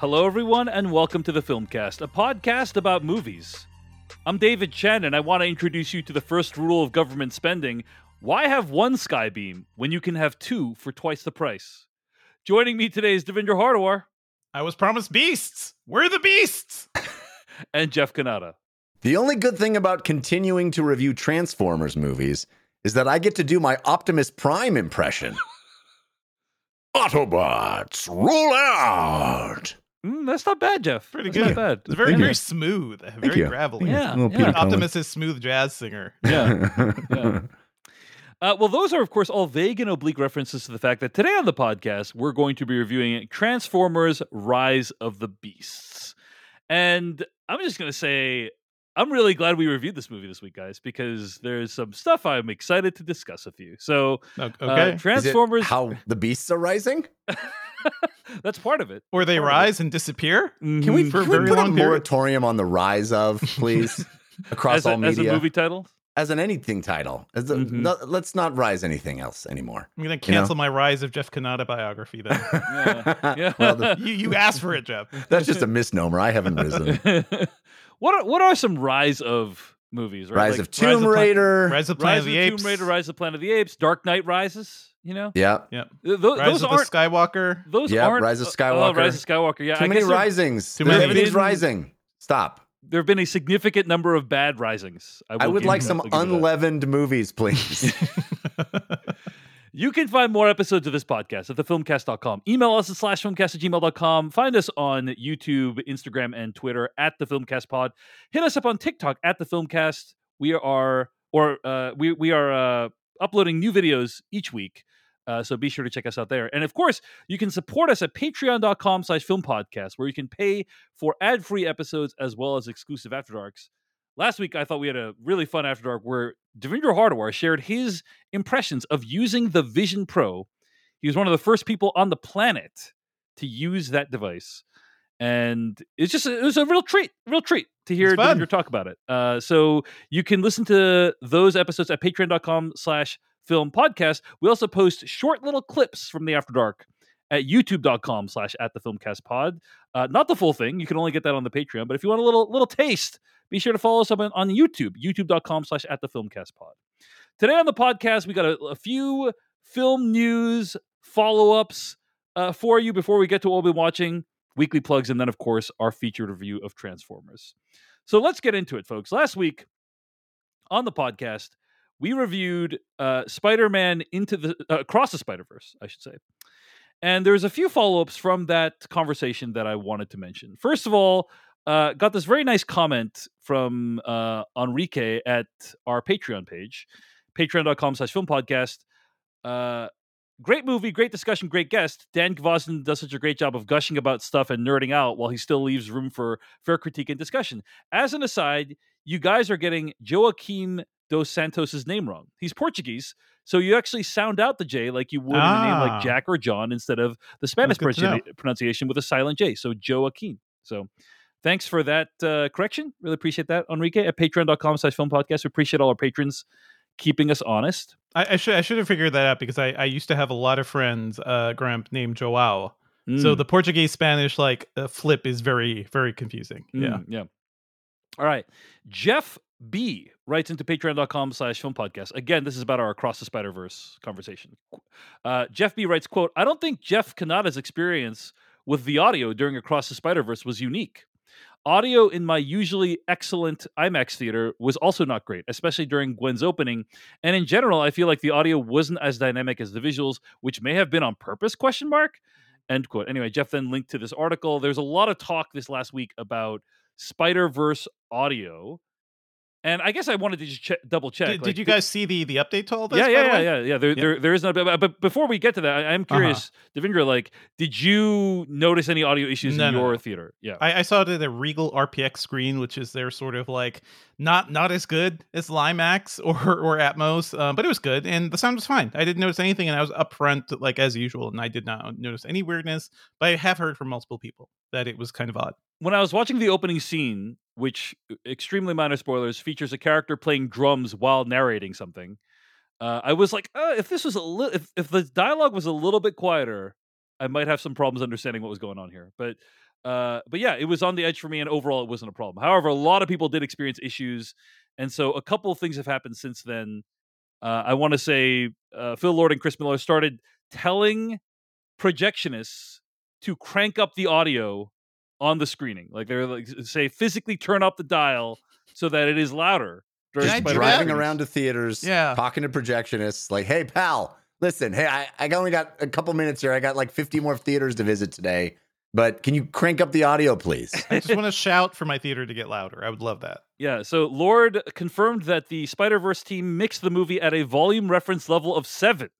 Hello, everyone, and welcome to the Filmcast, a podcast about movies. I'm David Chen, and I want to introduce you to the first rule of government spending. Why have one Skybeam when you can have two for twice the price? Joining me today is Devindra Hardawar. I was promised beasts. We're the beasts. And Jeff Cannata. The only good thing about continuing to review Transformers movies is that I get to do my Optimus Prime impression. Autobots, roll out! That's not bad, Jeff. Pretty good. Not bad. It's very smooth, very gravelly. Yeah. Optimus' smooth jazz singer. Yeah. Well, those are, of course, all vague and oblique references to the fact that today on the podcast, we're going to be reviewing Transformers: Rise of the Beasts. And I'm just going to say, I'm really glad we reviewed this movie this week, guys, because there's some stuff I'm excited to discuss with you. So, okay. Transformers. Is it how the beasts are rising? That's part of it. Or they rise and disappear? Mm-hmm. Can we put a moratorium on the rise of, please? Across all media. As a movie title? As an anything title. Let's not rise anything else anymore. I'm going to cancel my Rise of Jeff Cannata biography then. Yeah. Well, you asked for it, Jeff. That's just a misnomer. I haven't risen. What are some Rise of movies? Right? Rise of Tomb Raider. Rise of Planet of the Apes. Dark Knight Rises. You know? Yeah. Those of aren't Skywalker. Those aren't Rise of Skywalker. Rise of Skywalker. Yeah. Too many risings. Too many. Everything's rising. Stop. There have been a significant number of bad risings. I would like some unleavened movies, please. You can find more episodes of this podcast at thefilmcast.com. Email us at /filmcast@gmail.com. Find us on YouTube, Instagram, and Twitter at @thefilmcastpod. Hit us up on TikTok at @thefilmcast. We are uploading new videos each week. So be sure to check us out there. And of course, you can support us at patreon.com/filmpodcast, where you can pay for ad-free episodes as well as exclusive After Darks. Last week, I thought we had a really fun After Dark where Devindra Hardawar shared his impressions of using the Vision Pro. He was one of the first people on the planet to use that device. And it was a real treat to hear Devindra talk about it. So you can listen to those episodes at patreon.com/filmpodcast. We also post short little clips from the After Dark at youtube.com/@thefilmcastpod. Not the full thing. You can only get that on the Patreon. But if you want a little taste, be sure to follow us up on YouTube, youtube.com/@thefilmcastpod. Today on the podcast, we got a few film news follow-ups for you before we get to what we'll be watching, weekly plugs, and then, of course, our featured review of Transformers. So let's get into it, folks. Last week on the podcast, we reviewed Spider-Man Across the Spider-Verse, I should say. And there's a few follow-ups from that conversation that I wanted to mention. First of all, got this very nice comment from Enrique at our Patreon page, patreon.com/filmpodcast. Great movie, great discussion, great guest. Dan Gvozden does such a great job of gushing about stuff and nerding out while he still leaves room for fair critique and discussion. As an aside, you guys are getting Joaquim Dos Santos' name wrong. He's Portuguese, so you actually sound out the J like you would in a name like Jack or John instead of the Spanish pronunciation with a silent J. So Joaquim. So thanks for that correction. Really appreciate that, Enrique, at patreon.com/filmpodcast. We appreciate all our patrons keeping us honest. I should have figured that out because I used to have a lot of friends, Graham, named Joao. So the Portuguese-Spanish flip is very, very confusing. Yeah. All right. Jeff B writes into patreon.com/filmpodcast. Again, this is about our Across the Spider-Verse conversation. Jeff B writes, quote, I don't think Jeff Cannata's experience with the audio during Across the Spider-Verse was unique. Audio in my usually excellent IMAX theater was also not great, especially during Gwen's opening. And in general, I feel like the audio wasn't as dynamic as the visuals, which may have been on purpose, ? End quote. Anyway, Jeff then linked to this article. There's a lot of talk this last week about Spider-Verse audio. And I guess I wanted to just double check. Did you guys see the update to all this? Yeah. There is no. But before we get to that, I'm curious, Devindra. Did you notice any audio issues in your theater? Yeah, I saw it at the Regal RPX screen, which is their sort of not as good as LiMax or Atmos, but it was good and the sound was fine. I didn't notice anything, and I was upfront as usual, and I did not notice any weirdness. But I have heard from multiple people that it was kind of odd. When I was watching the opening scene, which, extremely minor spoilers, features a character playing drums while narrating something, I was like, if this was if the dialogue was a little bit quieter, I might have some problems understanding what was going on here. But But yeah, it was on the edge for me, and overall it wasn't a problem. However, a lot of people did experience issues, and so a couple of things have happened since then. I want to say Phil Lord and Chris Miller started telling projectionists to crank up the audio on the screening. Like they're like, say, physically turn up the dial so that it is louder. Driving around to theaters, talking to projectionists, like, hey, pal, listen, hey, I only got a couple minutes here. I got like 50 more theaters to visit today, but can you crank up the audio, please? I just want to shout for my theater to get louder. I would love that. Yeah, so Lord confirmed that the Spider-Verse team mixed the movie at a volume reference level of 7.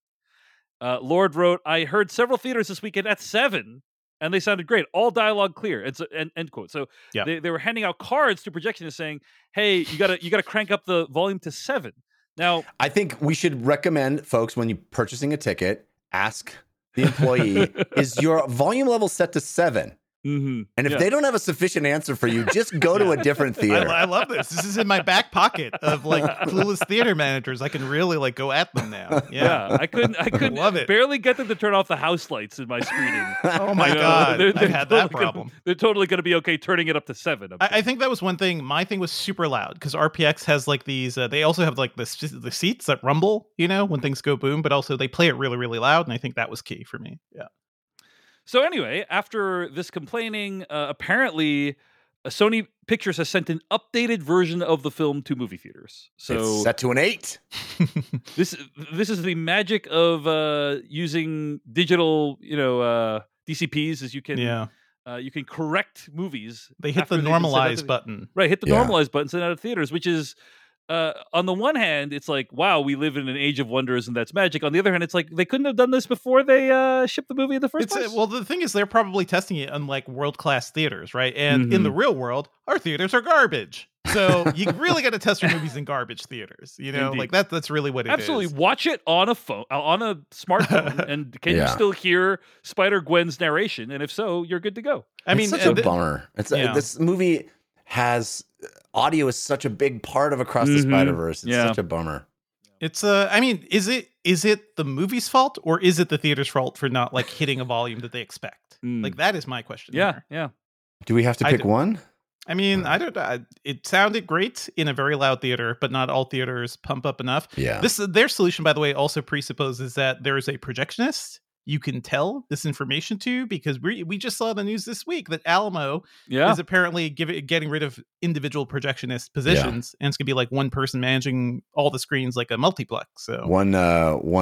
Lord wrote, I heard several theaters this weekend at 7, and they sounded great. All dialogue clear. And so, end quote. So they were handing out cards to projectionists saying, hey, you gotta crank up the volume to 7. Now, I think we should recommend, folks, when you're purchasing a ticket, ask the employee, is your volume level set to 7? Mm-hmm. And if they don't have a sufficient answer for you, just go to a different theater. I love this. This is in my back pocket of like clueless theater managers. I can really like go at them now. Yeah, I couldn't love it. Barely get them to turn off the house lights in my screening. Oh my God, I had that problem. They're totally going to be okay turning it up to 7. I think that was one thing. My thing was super loud because RPX has like these. They also have like the seats that rumble, you know, when things go boom. But also they play it really, really loud, and I think that was key for me. Yeah. So anyway, after this complaining, apparently Sony Pictures has sent an updated version of the film to movie theaters. So it's set to an 8. This is the magic of using digital, DCPs, as you can correct movies. They hit the normalize button. Right, hit the normalize button, send out of theaters, which is, on the one hand, it's like, wow, we live in an age of wonders and that's magic. On the other hand, it's like they couldn't have done this before they shipped the movie in the first place. Well, the thing is, they're probably testing it on like world-class theaters, right? And in the real world, our theaters are garbage. So you really got to test your movies in garbage theaters, you know? Indeed. Like that's really what it is. Absolutely. Watch it on a phone, on a smartphone, and can you still hear Spider-Gwen's narration? And if so, you're good to go. It's such a bummer. This movie has... Audio is such a big part of Across the Spider-Verse. It's such a bummer. It's is it the movie's fault or is it the theater's fault for not like hitting a volume that they expect? Like that is my question. Yeah. Do we have to pick one? I mean, I don't know. It sounded great in a very loud theater, but not all theaters pump up enough. Yeah. Their solution, by the way, also presupposes that there is a projectionist you can tell this information to, because we just saw the news this week that Alamo is apparently getting rid of individual projectionist positions, and it's gonna be like one person managing all the screens like a multiplex. So one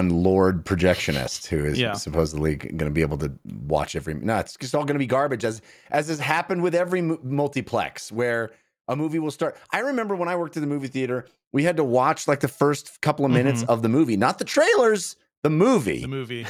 Lord projectionist who is supposedly gonna be able to watch every. No, it's just all gonna be garbage, as has happened with every multiplex where a movie will start. I remember when I worked at the movie theater, we had to watch like the first couple of minutes of the movie, not the trailers. The movie.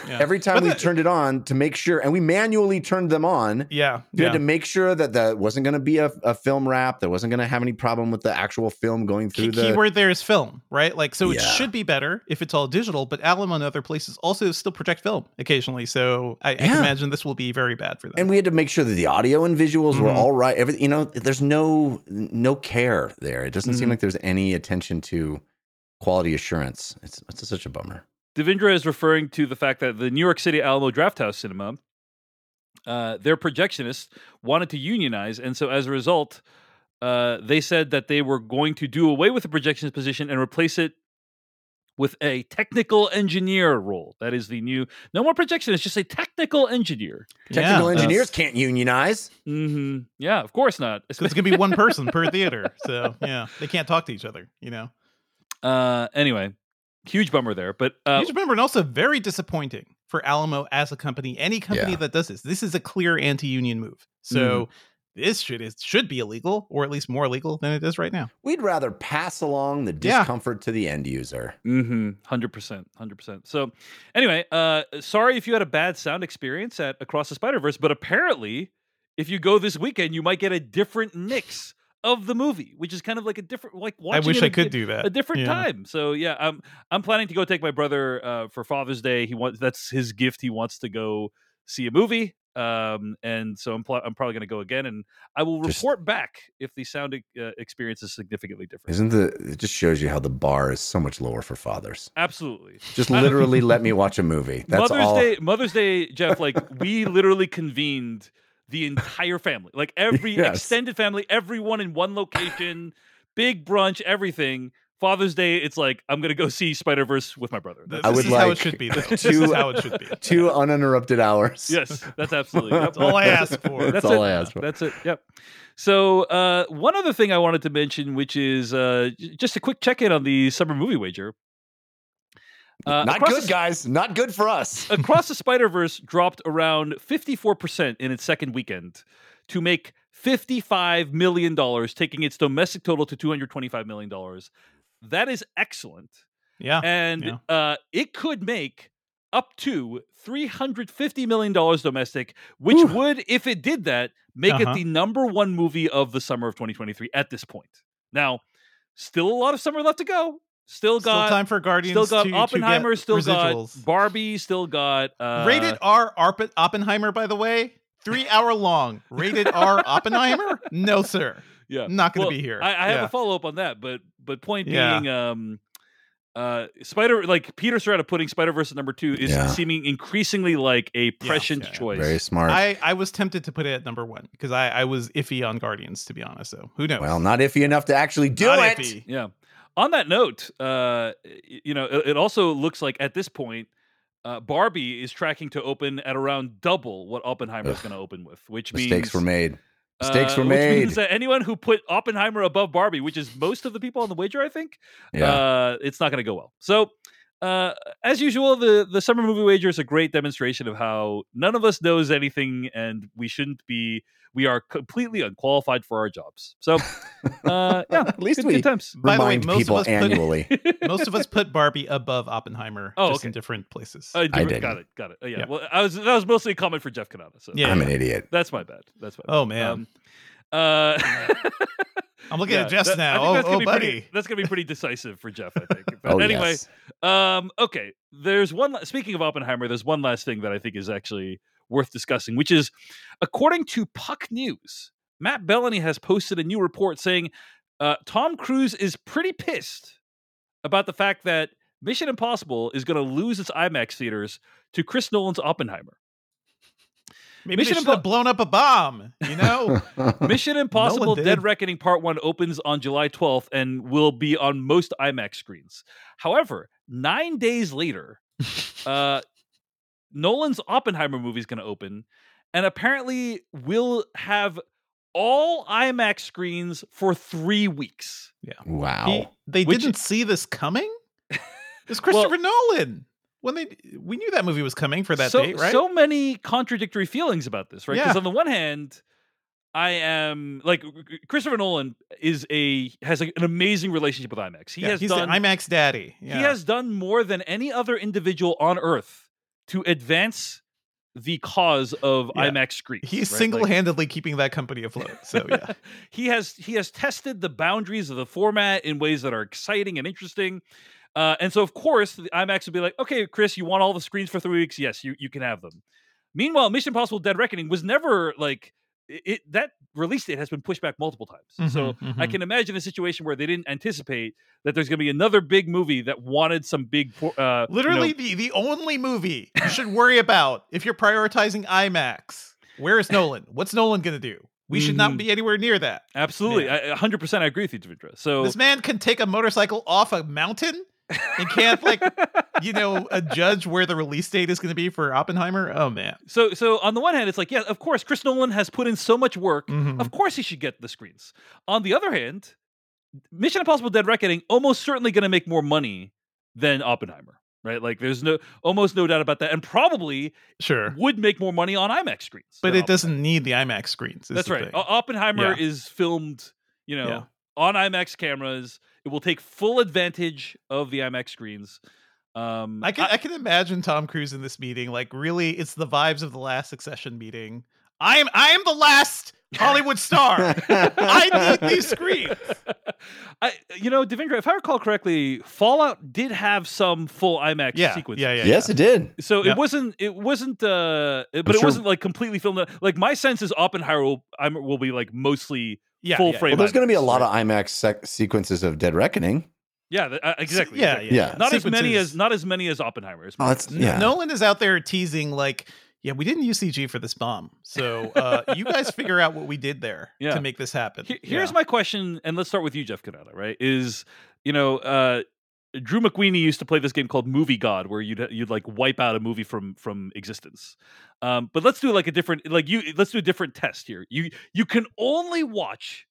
Yeah. Every time we turned it on to make sure, and we manually turned them on. Yeah. We had to make sure that that wasn't going to be a film wrap. That wasn't going to have any problem with the actual film going through the keyword there is film, right? Like, so it should be better if it's all digital, but Alamo and other places also still project film occasionally. So I can imagine this will be very bad for them. And we had to make sure that the audio and visuals were all right. Everything, there's no care there. It doesn't seem like there's any attention to quality assurance. It's such a bummer. Devindra is referring to the fact that the New York City Alamo Drafthouse Cinema, their projectionists wanted to unionize. And so as a result, they said that they were going to do away with the projectionist position and replace it with a technical engineer role. That is the new, no more projectionist, just a technical engineer. Technical engineers can't unionize. Mm-hmm. Yeah, of course not. It's going to be one person per theater. So yeah, they can't talk to each other, Anyway. Huge bummer there, but huge bummer, and also very disappointing for Alamo as a company. Any company that does this, this is a clear anti-union move. So this should be illegal, or at least more illegal than it is right now. We'd rather pass along the discomfort to the end user. 100%. So anyway, sorry if you had a bad sound experience at Across the Spider-Verse, but apparently, if you go this weekend, you might get a different mix of the movie, which is kind of like a different, like watching. I wish I could do that a different time. So I'm planning to go take my brother for Father's Day. That's his gift. He wants to go see a movie, and so I'm probably going to go again, and I will report back if the sound experience is significantly different. It just shows you how the bar is so much lower for fathers. Absolutely. Just literally let me watch a movie. That's Mother's Day, Jeff. Like we literally convened the entire family, like every extended family, everyone in one location, big brunch, everything. Father's Day, it's like, I'm going to go see Spider-Verse with my brother. This is how it should be. 2 uninterrupted hours. Yes, that's absolutely. That's all I asked for. That's all I asked for. That's it. Yep. So one other thing I wanted to mention, which is just a quick check-in on the summer movie wager. Not good, guys. Not good for us. Across the Spider-Verse dropped around 54% in its second weekend to make $55 million, taking its domestic total to $225 million. That is excellent. Yeah. And it could make up to $350 million domestic, which would, if it did that, make it the #1 movie of the summer of 2023 at this point. Now, still a lot of summer left to go. Still got time for Guardians. Still got Oppenheimer. Still got Barbie. Still got rated R Oppenheimer, by the way. 3 hour long rated R Oppenheimer. No, sir. Yeah, not going to be here. I have a follow up on that, but point being, Peter Serrata putting Spider-Verse at #2 is seeming increasingly like a prescient choice. Very smart. I was tempted to put it at #1 because I was iffy on Guardians, to be honest. So who knows? Well, not iffy enough to actually do it. Iffy. Yeah. On that note, it also looks like at this point, Barbie is tracking to open at around double what Oppenheimer is going to open with, which means mistakes were made. Which means that anyone who put Oppenheimer above Barbie, which is most of the people on the wager, I think, it's not going to go well. So, as usual, the summer movie wager is a great demonstration of how none of us knows anything, and we are completely unqualified for our jobs. So, at least good times. Remind people annually. Most of us put Barbie above Oppenheimer, in different places. Got it. Yeah. Well, that was mostly a comment for Jeff Cannata. So I'm an idiot. That's my bad. Oh man. I'm looking at Jeff now. That's gonna be pretty decisive for Jeff, I think. But anyway, okay. Speaking of Oppenheimer, there's one last thing that I think is actually worth discussing, which is, according to Puck News, Matt Bellany has posted a new report saying Tom Cruise is pretty pissed about the fact that Mission: Impossible is going to lose its IMAX theaters to Chris Nolan's Oppenheimer. Maybe they should have blown up a bomb, you know? Mission Impossible Dead Reckoning Part 1 opens on July 12th and will be on most IMAX screens. However, 9 days later, Nolan's Oppenheimer movie is going to open and apparently will have all IMAX screens for 3 weeks. Yeah. Wow. They didn't see this coming? It's Christopher Nolan. We knew that movie was coming for that date, right? So many contradictory feelings about this, right? Because on the one hand, I am like, Christopher Nolan has an amazing relationship with IMAX. He's done an IMAX daddy. Yeah. He has done more than any other individual on earth to advance the cause of IMAX screens. He's single-handedly keeping that company afloat. So yeah, he has tested the boundaries of the format in ways that are exciting and interesting. And so, of course, the IMAX would be like, okay, Chris, you want all the screens for 3 weeks? Yes, you can have them. Meanwhile, Mission Impossible Dead Reckoning was never like it. That release date has been pushed back multiple times. I can imagine a situation where they didn't anticipate that there's going to be another big movie that wanted some big... Literally the only movie you should worry about if you're prioritizing IMAX. Where is Nolan? What's Nolan going to do? We should not be anywhere near that. Absolutely. Yeah. 100% I agree with you, Devindra. So this man can take a motorcycle off a mountain? And can't judge where the release date is going to be for Oppenheimer. Oh man! So on the one hand, it's like, yeah, of course, Chris Nolan has put in so much work. Mm-hmm. Of course, he should get the screens. On the other hand, Mission Impossible: Dead Reckoning almost certainly going to make more money than Oppenheimer, right? Like, there's almost no doubt about that, and probably would make more money on IMAX screens. But it doesn't need the IMAX screens. That's right. Oppenheimer is filmed, on IMAX cameras. It will take full advantage of the IMAX screens. I can imagine Tom Cruise in this meeting. Like, really, it's the vibes of the last Succession meeting. I am the last Hollywood star. I need these screens. Devendra, if I recall correctly, Fallout did have some full IMAX sequences. Yeah. Yes, it did. So it wasn't wasn't like completely filmed. Like, my sense is Oppenheimer will be like mostly full frame. Well, there's going to be a lot of IMAX sequences of Dead Reckoning. Yeah, exactly. Yeah. Not as many as Oppenheimer. Nolan is out there teasing like, yeah, we didn't use CG for this bomb. So you guys figure out what we did there to make this happen. Here's my question, and let's start with you, Jeff Cannata, right? Is, you know, Drew McWeeny used to play this game called Movie God, where you'd like wipe out a movie from existence. But let's do like a different, like you, let's do a different test here. You can only watch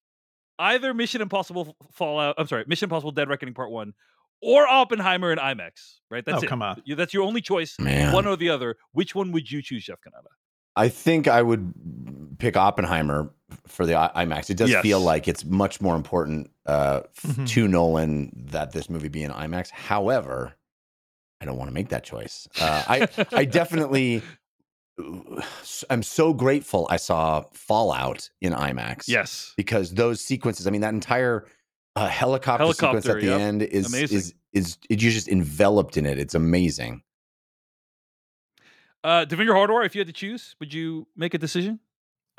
either Mission Impossible Fallout, I'm sorry, Mission Impossible Dead Reckoning Part One, or Oppenheimer in IMAX, right? That's it. Come on. That's your only choice, man. One or the other. Which one would you choose, Jeff Cannata? I think I would pick Oppenheimer for the IMAX. It does feel like it's much more important to Nolan that this movie be in IMAX. However, I don't want to make that choice. I definitely am so grateful I saw Fallout in IMAX. Yes. Because those sequences, I mean, that entire helicopter sequence at the end is you're just enveloped in it. It's amazing. Devindra Hardawar, if you had to choose, would you make a decision?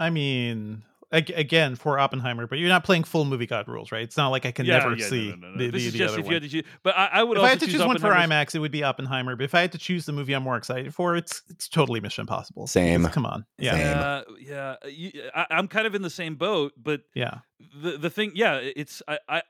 I mean, again, for Oppenheimer, but you're not playing full movie God rules, right? It's not like I can see the other one. But I would. If I had to choose one for IMAX, it would be Oppenheimer. But if I had to choose the movie I'm more excited for, it's totally Mission Impossible. Same. Come on. Yeah. I'm kind of in the same boat, but yeah. The thing, it's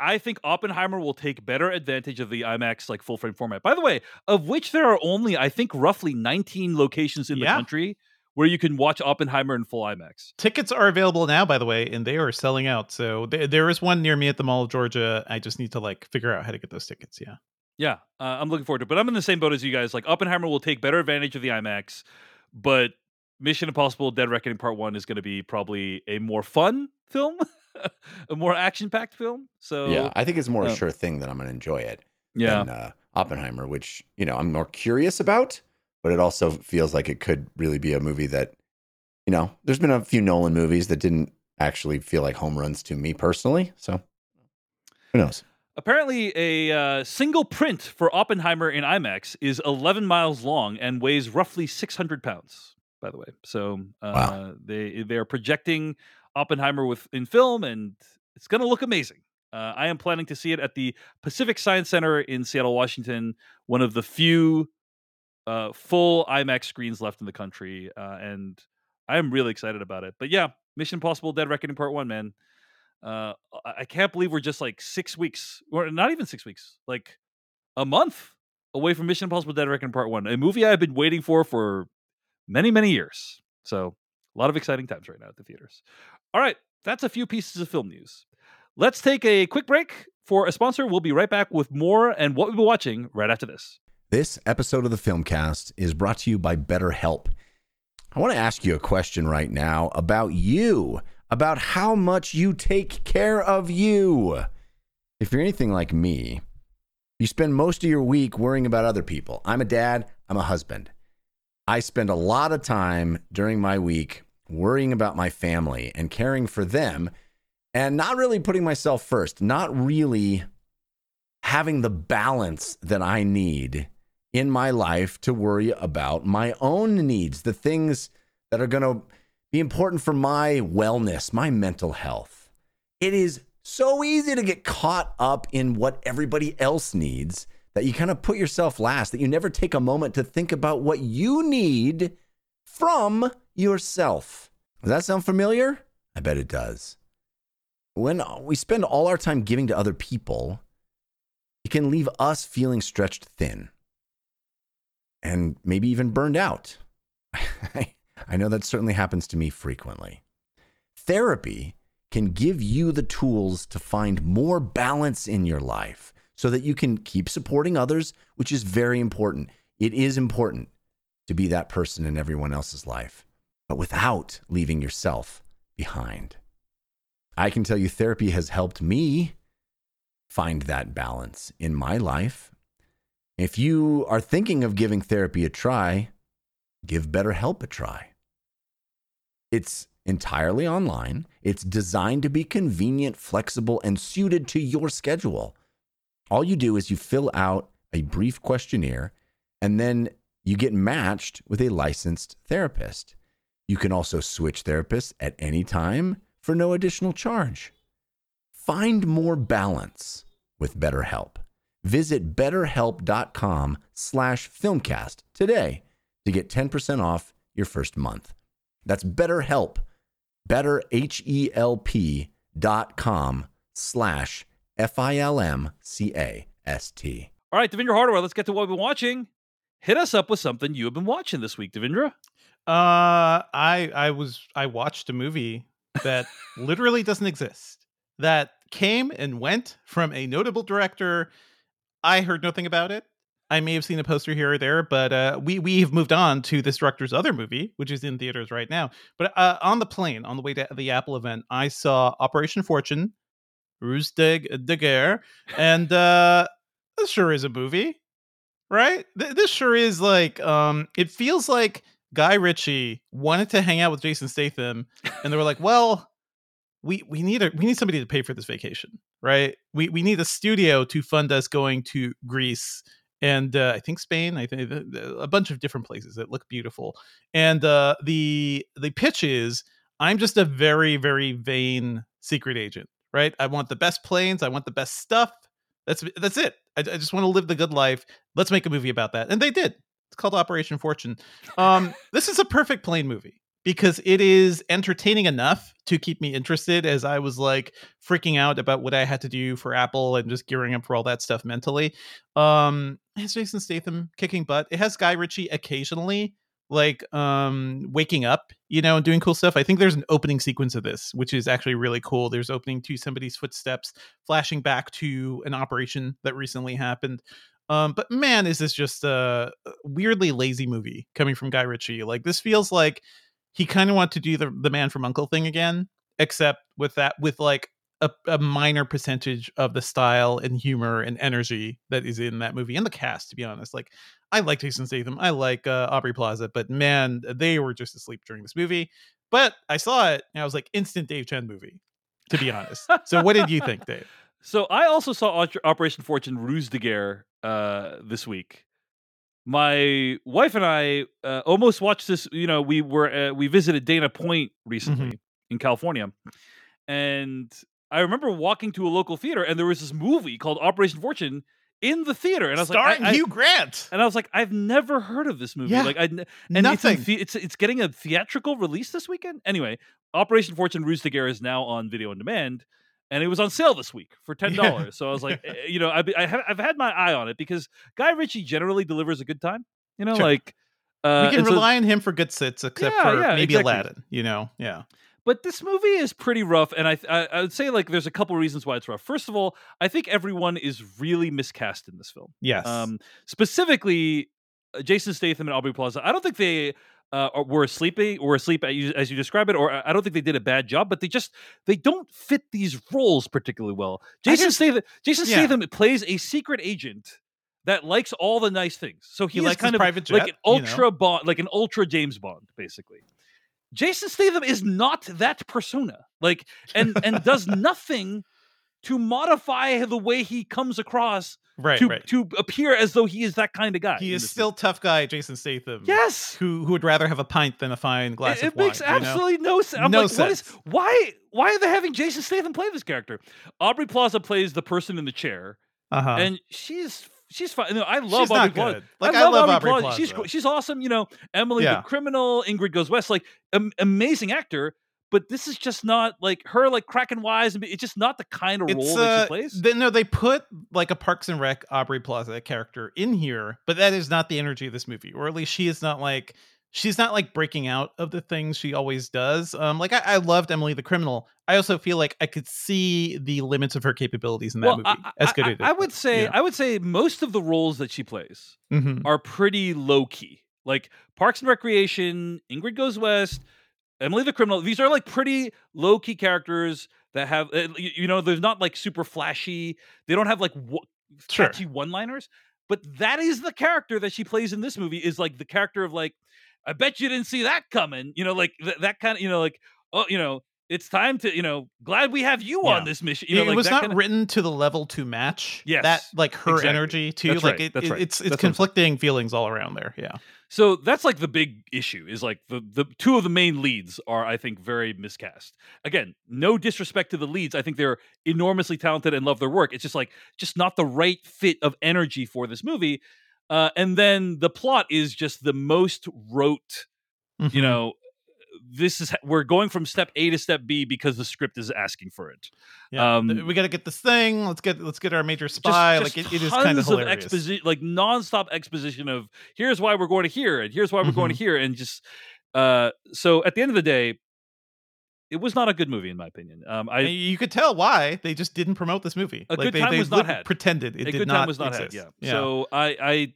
I think Oppenheimer will take better advantage of the IMAX like full frame format. By the way, of which there are only I think roughly 19 locations in the country where you can watch Oppenheimer in full IMAX. Tickets are available now, by the way, and they are selling out. So there is one near me at the Mall of Georgia. I just need to like figure out how to get those tickets. Yeah, yeah, I'm looking forward to it. But I'm in the same boat as you guys. Like Oppenheimer will take better advantage of the IMAX, but Mission Impossible: Dead Reckoning Part One is going to be probably a more fun film. A more action-packed film. So yeah, I think it's more a sure thing that I'm gonna enjoy it than Oppenheimer, which, you know, I'm more curious about, but it also feels like it could really be a movie that, you know, there's been a few Nolan movies that didn't actually feel like home runs to me personally, so who knows. Apparently, a single print for Oppenheimer in IMAX is 11 miles long and weighs roughly 600 pounds, by the way. So wow. They are projecting Oppenheimer in film, and it's going to look amazing. I am planning to see it at the Pacific Science Center in Seattle, Washington, one of the few full IMAX screens left in the country, and I am really excited about it. But yeah, Mission Impossible: Dead Reckoning Part 1, man. I can't believe we're just like 6 weeks, or not even 6 weeks, like a month away from Mission Impossible: Dead Reckoning Part 1, a movie I've been waiting for many, many years. So a lot of exciting times right now at the theaters. All right, that's a few pieces of film news. Let's take a quick break for a sponsor. We'll be right back with more and what we've been watching right after this. This episode of the Filmcast is brought to you by BetterHelp. I want to ask you a question right now about you, about how much you take care of you. If you're anything like me, you spend most of your week worrying about other people. I'm a dad, I'm a husband. I spend a lot of time during my week worrying about my family and caring for them and not really putting myself first, not really having the balance that I need in my life to worry about my own needs, the things that are going to be important for my wellness, my mental health. It is so easy to get caught up in what everybody else needs that you kind of put yourself last, that you never take a moment to think about what you need from yourself. Does that sound familiar? I bet it does. When we spend all our time giving to other people, it can leave us feeling stretched thin and maybe even burned out. I know that certainly happens to me frequently. Therapy can give you the tools to find more balance in your life so that you can keep supporting others, which is very important. It is important to be that person in everyone else's life, but without leaving yourself behind. I can tell you therapy has helped me find that balance in my life. If you are thinking of giving therapy a try, give BetterHelp a try. It's entirely online. It's designed to be convenient, flexible, and suited to your schedule. All you do is you fill out a brief questionnaire, and then you get matched with a licensed therapist. You can also switch therapists at any time for no additional charge. Find more balance with BetterHelp. Visit betterhelp.com/filmcast today to get 10% off your first month. That's BetterHelp, betterhelp.com/FILMCAST. All right, Devindra Hardawar, let's get to what we've been watching. Hit us up with something you have been watching this week, Devindra. I watched a movie that literally doesn't exist, that came and went from a notable director. I heard nothing about it. I may have seen a poster here or there, but we've moved on to this director's other movie, which is in theaters right now. But on the plane, on the way to the Apple event, I saw Operation Fortune: Ruse de Guerre, and this sure is a movie, right? This sure is like, it feels like Guy Ritchie wanted to hang out with Jason Statham, and they were like, well, we need somebody to pay for this vacation, right? We need a studio to fund us going to Greece and I think Spain, I think a bunch of different places that look beautiful. And the pitch is, I'm just a very, very vain secret agent, right? I want the best planes, I want the best stuff. That's it. I just want to live the good life. Let's make a movie about that. And they did. It's called Operation Fortune. This is a perfect plane movie because it is entertaining enough to keep me interested as I was like freaking out about what I had to do for Apple and just gearing up for all that stuff mentally. It has Jason Statham kicking butt. It has Guy Ritchie occasionally like waking up, you know, and doing cool stuff. I think there's an opening sequence of this, which is actually really cool. There's opening to somebody's footsteps, flashing back to an operation that recently happened. But man, is this just a weirdly lazy movie coming from Guy Ritchie. Like, this feels like he kind of wanted to do the Man from Uncle thing again, except with like a minor percentage of the style and humor and energy that is in that movie and the cast, to be honest. Like, I like Jason Statham. I like Aubrey Plaza, but man, they were just asleep during this movie. But I saw it and I was like, instant Dave Chen movie, to be honest. So what did you think, Dave? So I also saw Operation Fortune: Ruse de Guerre this week. My wife and I almost watched this. You know, we visited Dana Point recently in California, and I remember walking to a local theater, and there was this movie called Operation Fortune in the theater, and I was starring like, Hugh Grant, and I was like, I've never heard of this movie. Yeah, like, nothing. It's getting a theatrical release this weekend. Anyway, Operation Fortune: Ruse de Guerre is now on video on demand. And it was on sale this week for $10. Yeah. So I was like, you know, I've had my eye on it because Guy Ritchie generally delivers a good time. You know, sure. Like... we can rely on him for good sits, except for maybe Aladdin, you know? Yeah. But this movie is pretty rough. And I would say, like, there's a couple reasons why it's rough. First of all, I think everyone is really miscast in this film. Yes. Specifically, Jason Statham and Aubrey Plaza. I don't think they... were asleep as you describe it, or I don't think they did a bad job, but they don't fit these roles particularly well. Jason Statham plays a secret agent that likes all the nice things, so he likes kind of private jet, like an ultra Bond, like an ultra James Bond, basically. Jason Statham is not that persona, like, and does nothing to modify the way he comes across. To appear as though he is that kind of guy. He is still tough guy Jason Statham. Yes. Who would rather have a pint than a fine glass of wine. It makes absolutely no sense. I'm like, what is, why are they having Jason Statham play this character? Aubrey Plaza plays the person in the chair. Uh-huh. And she's fine. No, I love Aubrey Plaza. Like, I love Aubrey Plaza. She's awesome, you know. Emily the Criminal, Ingrid Goes West, like amazing actor. But this is just not like her, like cracking wise. It's just not the kind of role that she plays. They put like a Parks and Rec Aubrey Plaza character in here, but that is not the energy of this movie, or at least she's not like breaking out of the things she always does. I loved Emily the Criminal. I also feel like I could see the limits of her capabilities in that movie. I would say most of the roles that she plays are pretty low key, like Parks and Recreation, Ingrid Goes West, Emily the Criminal. These are like pretty low key characters that have, you know, they're not like super flashy. They don't have like catchy one liners. But that is the character that she plays in this movie, is like the character of like, I bet you didn't see that coming. You know, like that kind of, you know, like, oh, you know, it's time to, you know, glad we have you on this mission. You know, like, it was not written to the level to match that, like her energy too. That's like right. It's conflicting feelings all around there. Yeah. So that's like the big issue, is like the two of the main leads are, I think, very miscast. Again, no disrespect to the leads. I think they're enormously talented and love their work. It's just like, just not the right fit of energy for this movie. And then the plot is just the most rote Mm-hmm. You know, this is, we're going from step A to step B because the script is asking for it. Yeah. We got to get this thing. Let's get our major spy. Just it is kind of hilarious. Like nonstop exposition of here's why we're going to here and here's why we're going to here. And just, so at the end of the day, it was not a good movie, in my opinion. You could tell why they just didn't promote this movie. A good time was not had. Yeah. So I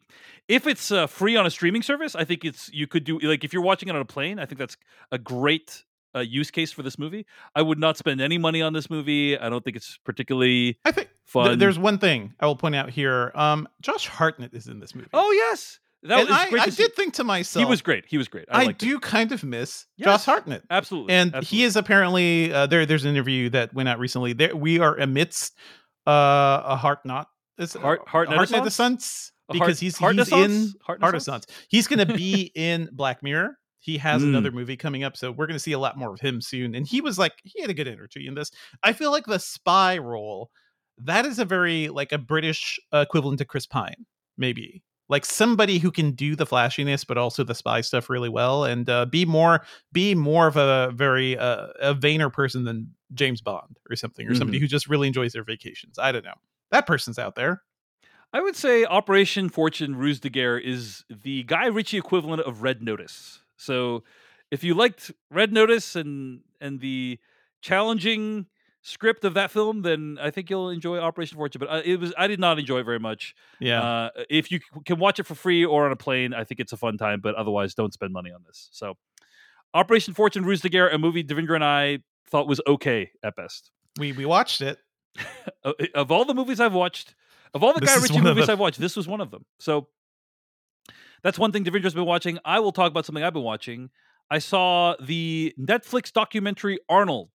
if it's free on a streaming service, I think you could do, like if you're watching it on a plane, I think that's a great use case for this movie. I would not spend any money on this movie. I don't think it's particularly fun. There's one thing I will point out here. Josh Hartnett is in this movie. Oh yes. I did think to myself, he was great. I do kind of miss Josh Hartnett, absolutely. And he is apparently there's an interview that went out recently. There we are amidst a Hartnett essence, because he's in Heart Essence. He's going to be in Black Mirror. He has another movie coming up, so we're going to see a lot more of him soon. And he had a good energy in this. I feel like the spy role, that is a very like a British equivalent to Chris Pine, maybe. Like somebody who can do the flashiness, but also the spy stuff really well, and be more of a very a vainer person than James Bond or something, or somebody who just really enjoys their vacations. I don't know. That person's out there. I would say Operation Fortune: Ruse de Guerre is the Guy Ritchie equivalent of Red Notice. So if you liked Red Notice and the challenging script of that film, then I think you'll enjoy Operation Fortune. But I did not enjoy it very much. Yeah. If you can watch it for free or on a plane, I think it's a fun time, but otherwise don't spend money on this. So Operation Fortune: Ruse de Guerre, a movie Devindra and I thought was okay at best. We watched it. Of all the movies I've watched, of all the Guy Ritchie movies I've watched, this was one of them. So that's one thing Devindra's been watching. I will talk about something I've been watching. I saw the Netflix documentary Arnold.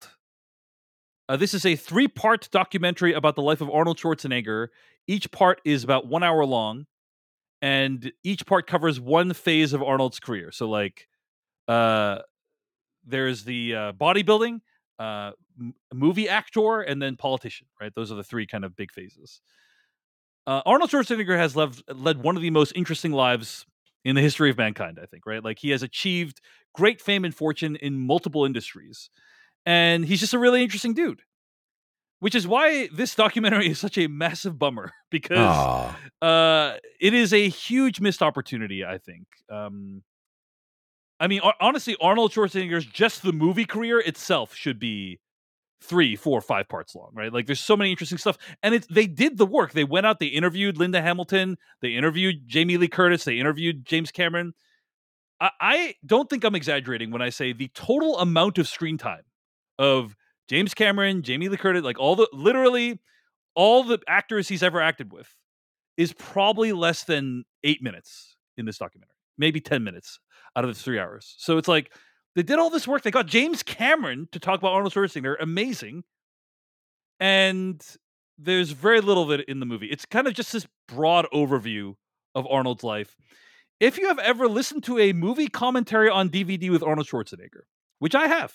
This is a 3-part documentary about the life of Arnold Schwarzenegger. Each part is about 1 hour long, and each part covers one phase of Arnold's career. So, like, there's the bodybuilding, movie actor, and then politician, right? Those are the three kind of big phases. Arnold Schwarzenegger has led one of the most interesting lives in the history of mankind, I think, right? Like, he has achieved great fame and fortune in multiple industries. And he's just a really interesting dude, which is why this documentary is such a massive bummer, because it is a huge missed opportunity, I think. I mean, honestly, Arnold Schwarzenegger's just the movie career itself should be 3, 4, 5 parts long, right? Like, there's so many interesting stuff. And they did the work. They went out, they interviewed Linda Hamilton, they interviewed Jamie Lee Curtis, they interviewed James Cameron. I don't think I'm exaggerating when I say the total amount of screen time of James Cameron, Jamie Lee Curtis, like all the actors he's ever acted with is probably less than 8 minutes in this documentary, maybe 10 minutes out of the 3 hours. So it's like they did all this work. They got James Cameron to talk about Arnold Schwarzenegger. Amazing. And there's very little of it in the movie. It's kind of just this broad overview of Arnold's life. If you have ever listened to a movie commentary on DVD with Arnold Schwarzenegger, which I have,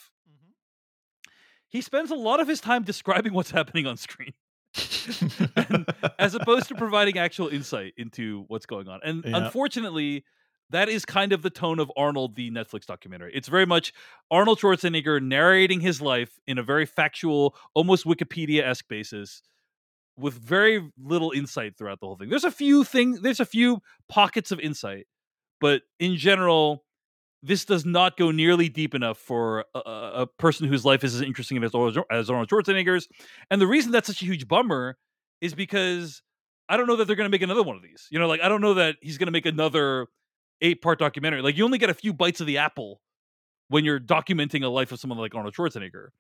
he spends a lot of his time describing what's happening on screen, as opposed to providing actual insight into what's going on. And unfortunately, that is kind of the tone of Arnold, the Netflix documentary. It's very much Arnold Schwarzenegger narrating his life in a very factual, almost Wikipedia-esque basis, with very little insight throughout the whole thing. There's a few pockets of insight, but in general, this does not go nearly deep enough for a person whose life is as interesting as Arnold Schwarzenegger's. And the reason that's such a huge bummer is because I don't know that they're going to make another one of these. You know, like, I don't know that he's going to make another 8-part documentary. Like, you only get a few bites of the apple when you're documenting a life of someone like Arnold Schwarzenegger.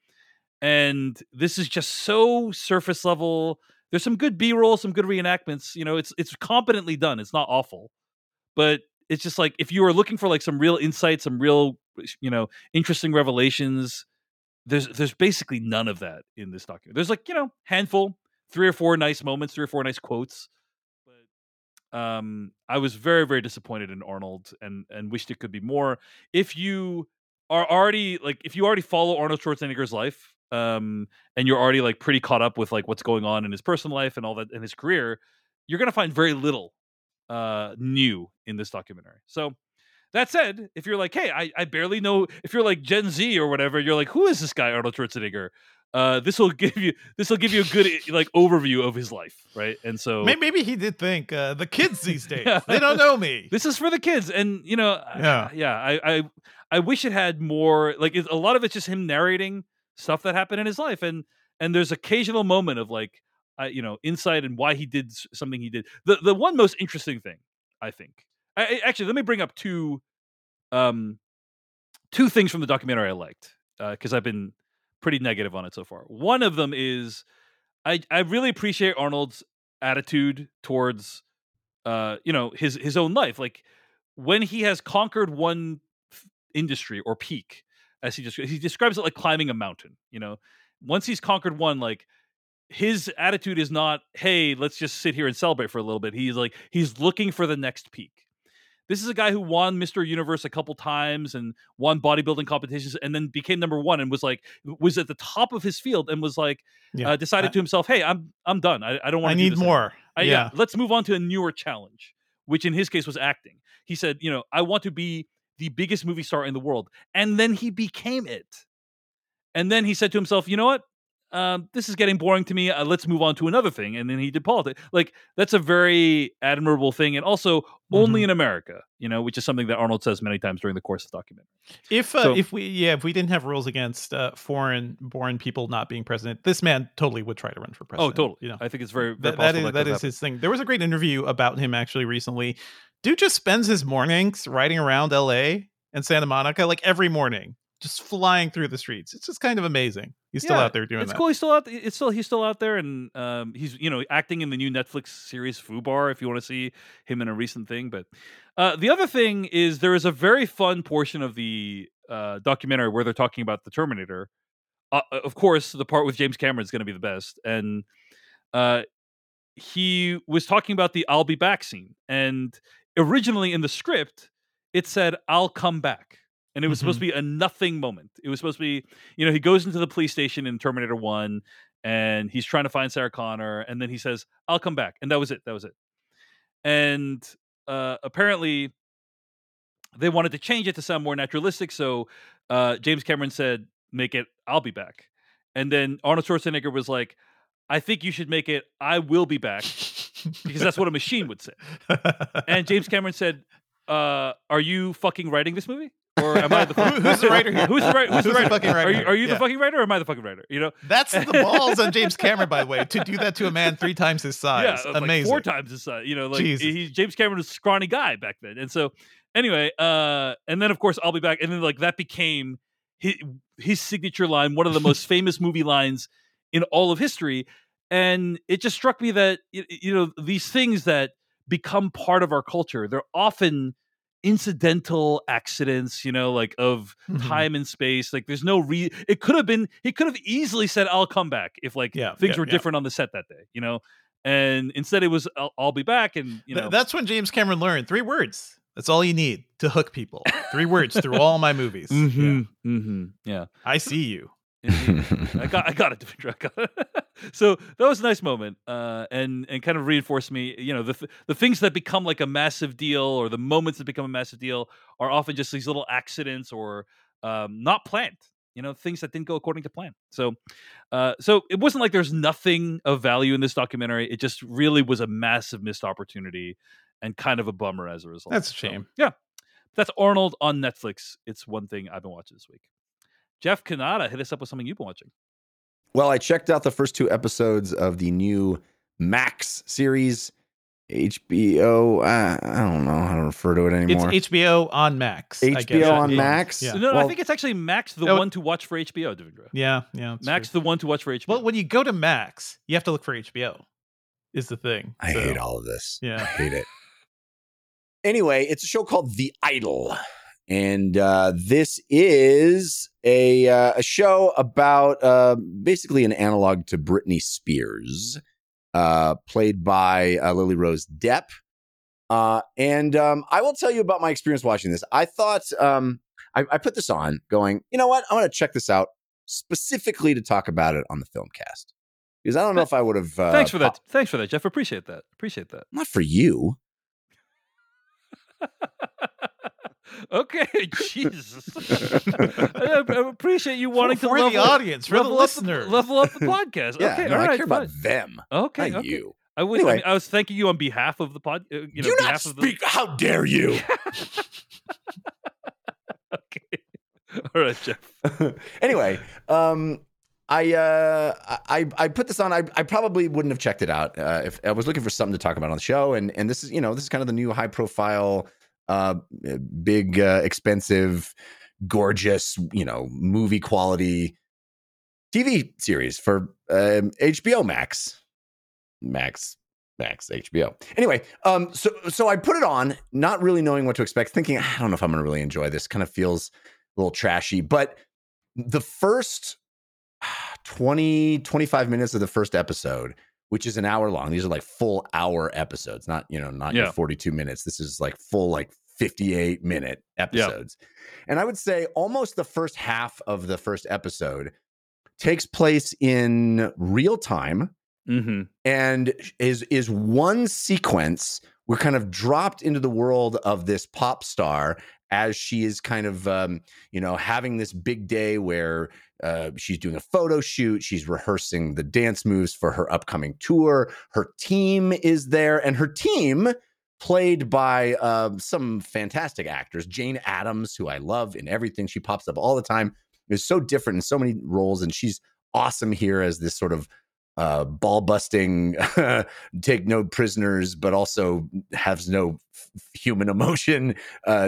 And this is just so surface level. There's some good B-roll, some good reenactments. You know, it's competently done. It's not awful, but it's just like, if you are looking for like some real insight, some real, you know, interesting revelations, there's basically none of that in this document. There's like, you know, handful, 3 or 4 nice moments, 3 or 4 nice quotes. But I was very, very disappointed in Arnold and wished it could be more. If you are already like, if you already follow Arnold Schwarzenegger's life, and you're already like pretty caught up with like what's going on in his personal life and all that in his career, you're going to find very little new in this documentary. So That said, if you're like, hey, I barely know, if you're like Gen Z or whatever, you're like, who is this guy, Arnold Schwarzenegger? This will give you a good like overview of his life, right? And so maybe he did think the kids these days they don't know me. This is for the kids, and you know, I wish it had more. Like a lot of it's just him narrating stuff that happened in his life, and there's occasional moment of like insight and why he did something he did. The one most interesting thing, I think. Actually, let me bring up two things from the documentary I liked because I've been pretty negative on it so far. One of them is I really appreciate Arnold's attitude towards his own life. Like when he has conquered one industry or peak, as he describes it like climbing a mountain, once he's conquered one, like his attitude is not, hey, let's just sit here and celebrate for a little bit. He's looking for the next peak. This is a guy who won Mr. Universe a couple times and won bodybuilding competitions and then became number one and was at the top of his field and was like, decided to himself, hey, I'm done. I don't want to do this more. Let's move on to a newer challenge, which in his case was acting. He said, I want to be the biggest movie star in the world. And then he became it. And then he said to himself, you know what? This is getting boring to me. Let's move on to another thing. And then he did politics. Like that's a very admirable thing. And also only in America, which is something that Arnold says many times during the course of the documentary. If we didn't have rules against foreign born people not being president, this man totally would try to run for president. Oh, totally. I think it's very, very possible. That is his thing. There was a great interview about him actually recently. Dude just spends his mornings riding around LA and Santa Monica, like every morning, just flying through the streets. It's just kind of amazing. He's still out there doing that. It's cool. He's still out there, and he's acting in the new Netflix series FUBAR if you want to see him in a recent thing. But the other thing is there is a very fun portion of the documentary where they're talking about the Terminator. Of course, the part with James Cameron is going to be the best, and he was talking about the "I'll be back" scene. And originally in the script, it said "I'll come back." And it was supposed to be a nothing moment. It was supposed to be, he goes into the police station in Terminator 1 and he's trying to find Sarah Connor. And then he says, I'll come back. And that was it. And apparently they wanted to change it to sound more naturalistic. So James Cameron said, make it, I'll be back. And then Arnold Schwarzenegger was like, I think you should make it, I will be back. Because that's what a machine would say. And James Cameron said, are you fucking writing this movie? Or am I the fucking who's the writer here? Who's the fucking writer? Are you the fucking writer or am I the fucking writer? That's the balls on James Cameron, by the way, to do that to a man 3 times his size. Yeah, amazing. Like 4 times his size. James Cameron was a scrawny guy back then. And so anyway, and then of course I'll be back. And then like that became his signature line, one of the most famous movie lines in all of history. And it just struck me that these things that become part of our culture, they're often incidental accidents, like of time and space. Like there's no it could have been, he could have easily said, I'll come back if things were different on the set that day, and instead it was, I'll be back. And, that's when James Cameron learned 3 words. That's all you need to hook people. 3 words through all my movies. I see you. I got it, Devindra. So that was a nice moment, and kind of reinforced me. The things that become like a massive deal, or the moments that become a massive deal, are often just these little accidents or not planned. Things that didn't go according to plan. So it wasn't like there's nothing of value in this documentary. It just really was a massive missed opportunity, and kind of a bummer as a result. That's a shame. So, yeah, that's Arnold on Netflix. It's one thing I've been watching this week. Jeff Cannata, hit us up with something you've been watching. Well, I checked out the first 2 episodes of the new Max series, HBO. I don't know how to refer to it anymore. It's HBO on Max. HBO on Max? Yeah. No, I think it's actually Max, the one to watch for HBO, Devindra. Yeah. Max, the one to watch for HBO. Well, when you go to Max, you have to look for HBO, is the thing. I hate all of this. Yeah. I hate it. Anyway, it's a show called The Idol. And this is a show about basically an analog to Britney Spears, played by Lily Rose Depp. And I will tell you about my experience watching this. I thought I put this on going, you know what? I want to check this out specifically to talk about it on the film cast. Because I don't know if I would have. Thanks for that, Jeff. Appreciate that. Not for you. Okay, Jesus. I appreciate you wanting to level up the audience, for the listeners. Level up the podcast. Yeah, okay, no, all right, I care about them. Okay, not you. I wish. Anyway. I mean, I was thanking you on behalf of the pod. You not speak. How dare you? Okay. All right, Jeff. Anyway, I put this on. I probably wouldn't have checked it out if I was looking for something to talk about on the show. And this is this is kind of the new high profile, big, expensive, gorgeous, movie quality TV series for HBO Max HBO. Anyway, so I put it on, not really knowing what to expect, thinking, I don't know if I'm going to really enjoy this. Kind of feels a little trashy, but the first 20, 25 minutes of the first episode, which is an hour long. These are like full hour episodes, not, your 42 minutes. This is like full, 58 minute episodes. Yeah. And I would say almost the first half of the first episode takes place in real time. Mm-hmm. And is one sequence we're kind of dropped into the world of this pop star as she is kind of, having this big day where she's doing a photo shoot. She's rehearsing the dance moves for her upcoming tour. Her team is there, and her team, played by some fantastic actors, Jane Addams, who I love in everything. She pops up all the time. It's so different in so many roles, and she's awesome here as this sort of ball busting, take no prisoners, but also has no human emotion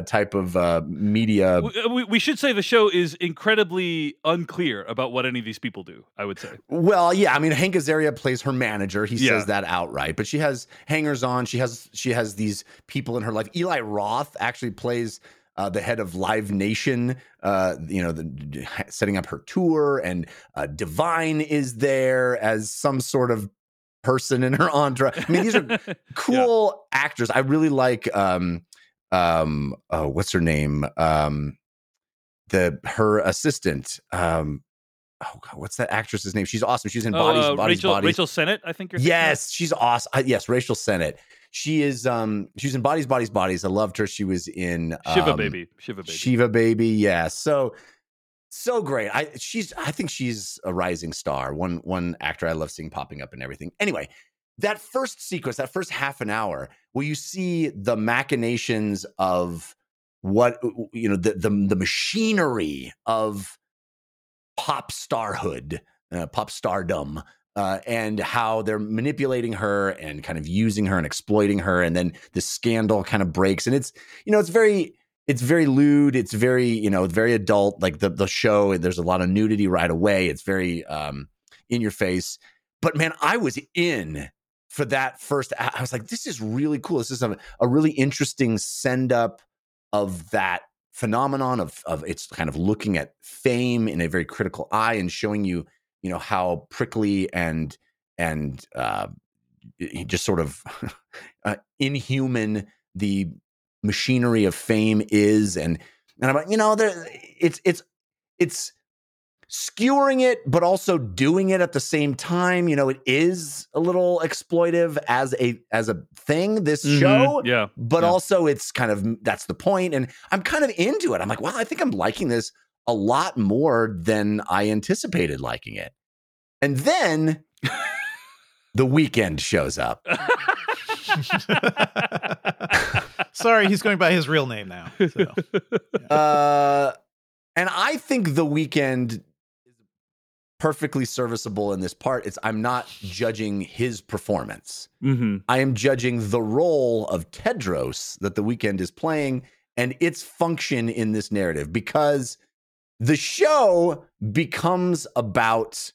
type of media. We should say the show is incredibly unclear about what any of these people do, I would say. Well, yeah, I mean, Hank Azaria plays her manager. He says that outright, but she has hangers on. She has these people in her life. Eli Roth actually plays the head of Live Nation, setting up her tour, and Divine is there as some sort of person in her entourage. I mean, these are cool actors. I really like, what's her name? Her assistant. What's that actress's name? She's awesome. She's in Bodies. Rachel Sennett, I think. She's awesome. Yes, Rachel Sennett. She is. She's in Bodies. I loved her. She was in Shiva Baby. Yeah. So great. I think she's a rising star. One actor I love seeing popping up and everything. Anyway, that first sequence, that first half an hour, where you see the machinations of what the machinery of pop starhood, pop stardom. And how they're manipulating her and kind of using her and exploiting her, and then the scandal kind of breaks. And it's it's very lewd. It's very very adult. Like the show, there's a lot of nudity right away. It's very in your face. But man, I was in for that first. I was like, this is really cool. This is a really interesting send up of that phenomenon of it's kind of looking at fame in a very critical eye and showing you, how prickly and just sort of inhuman the machinery of fame is, and I'm like, it's skewering it, but also doing it at the same time. It is a little exploitive as a thing, this show. Yeah, but also it's kind of, that's the point, and I'm kind of into it. I'm like, wow, I think I'm liking this a lot more than I anticipated liking it. And then The Weeknd shows up. Sorry, he's going by his real name now. So. And I think The Weeknd is perfectly serviceable in this part. I'm not judging his performance. Mm-hmm. I am judging the role of Tedros that The Weeknd is playing and its function in this narrative, because the show becomes about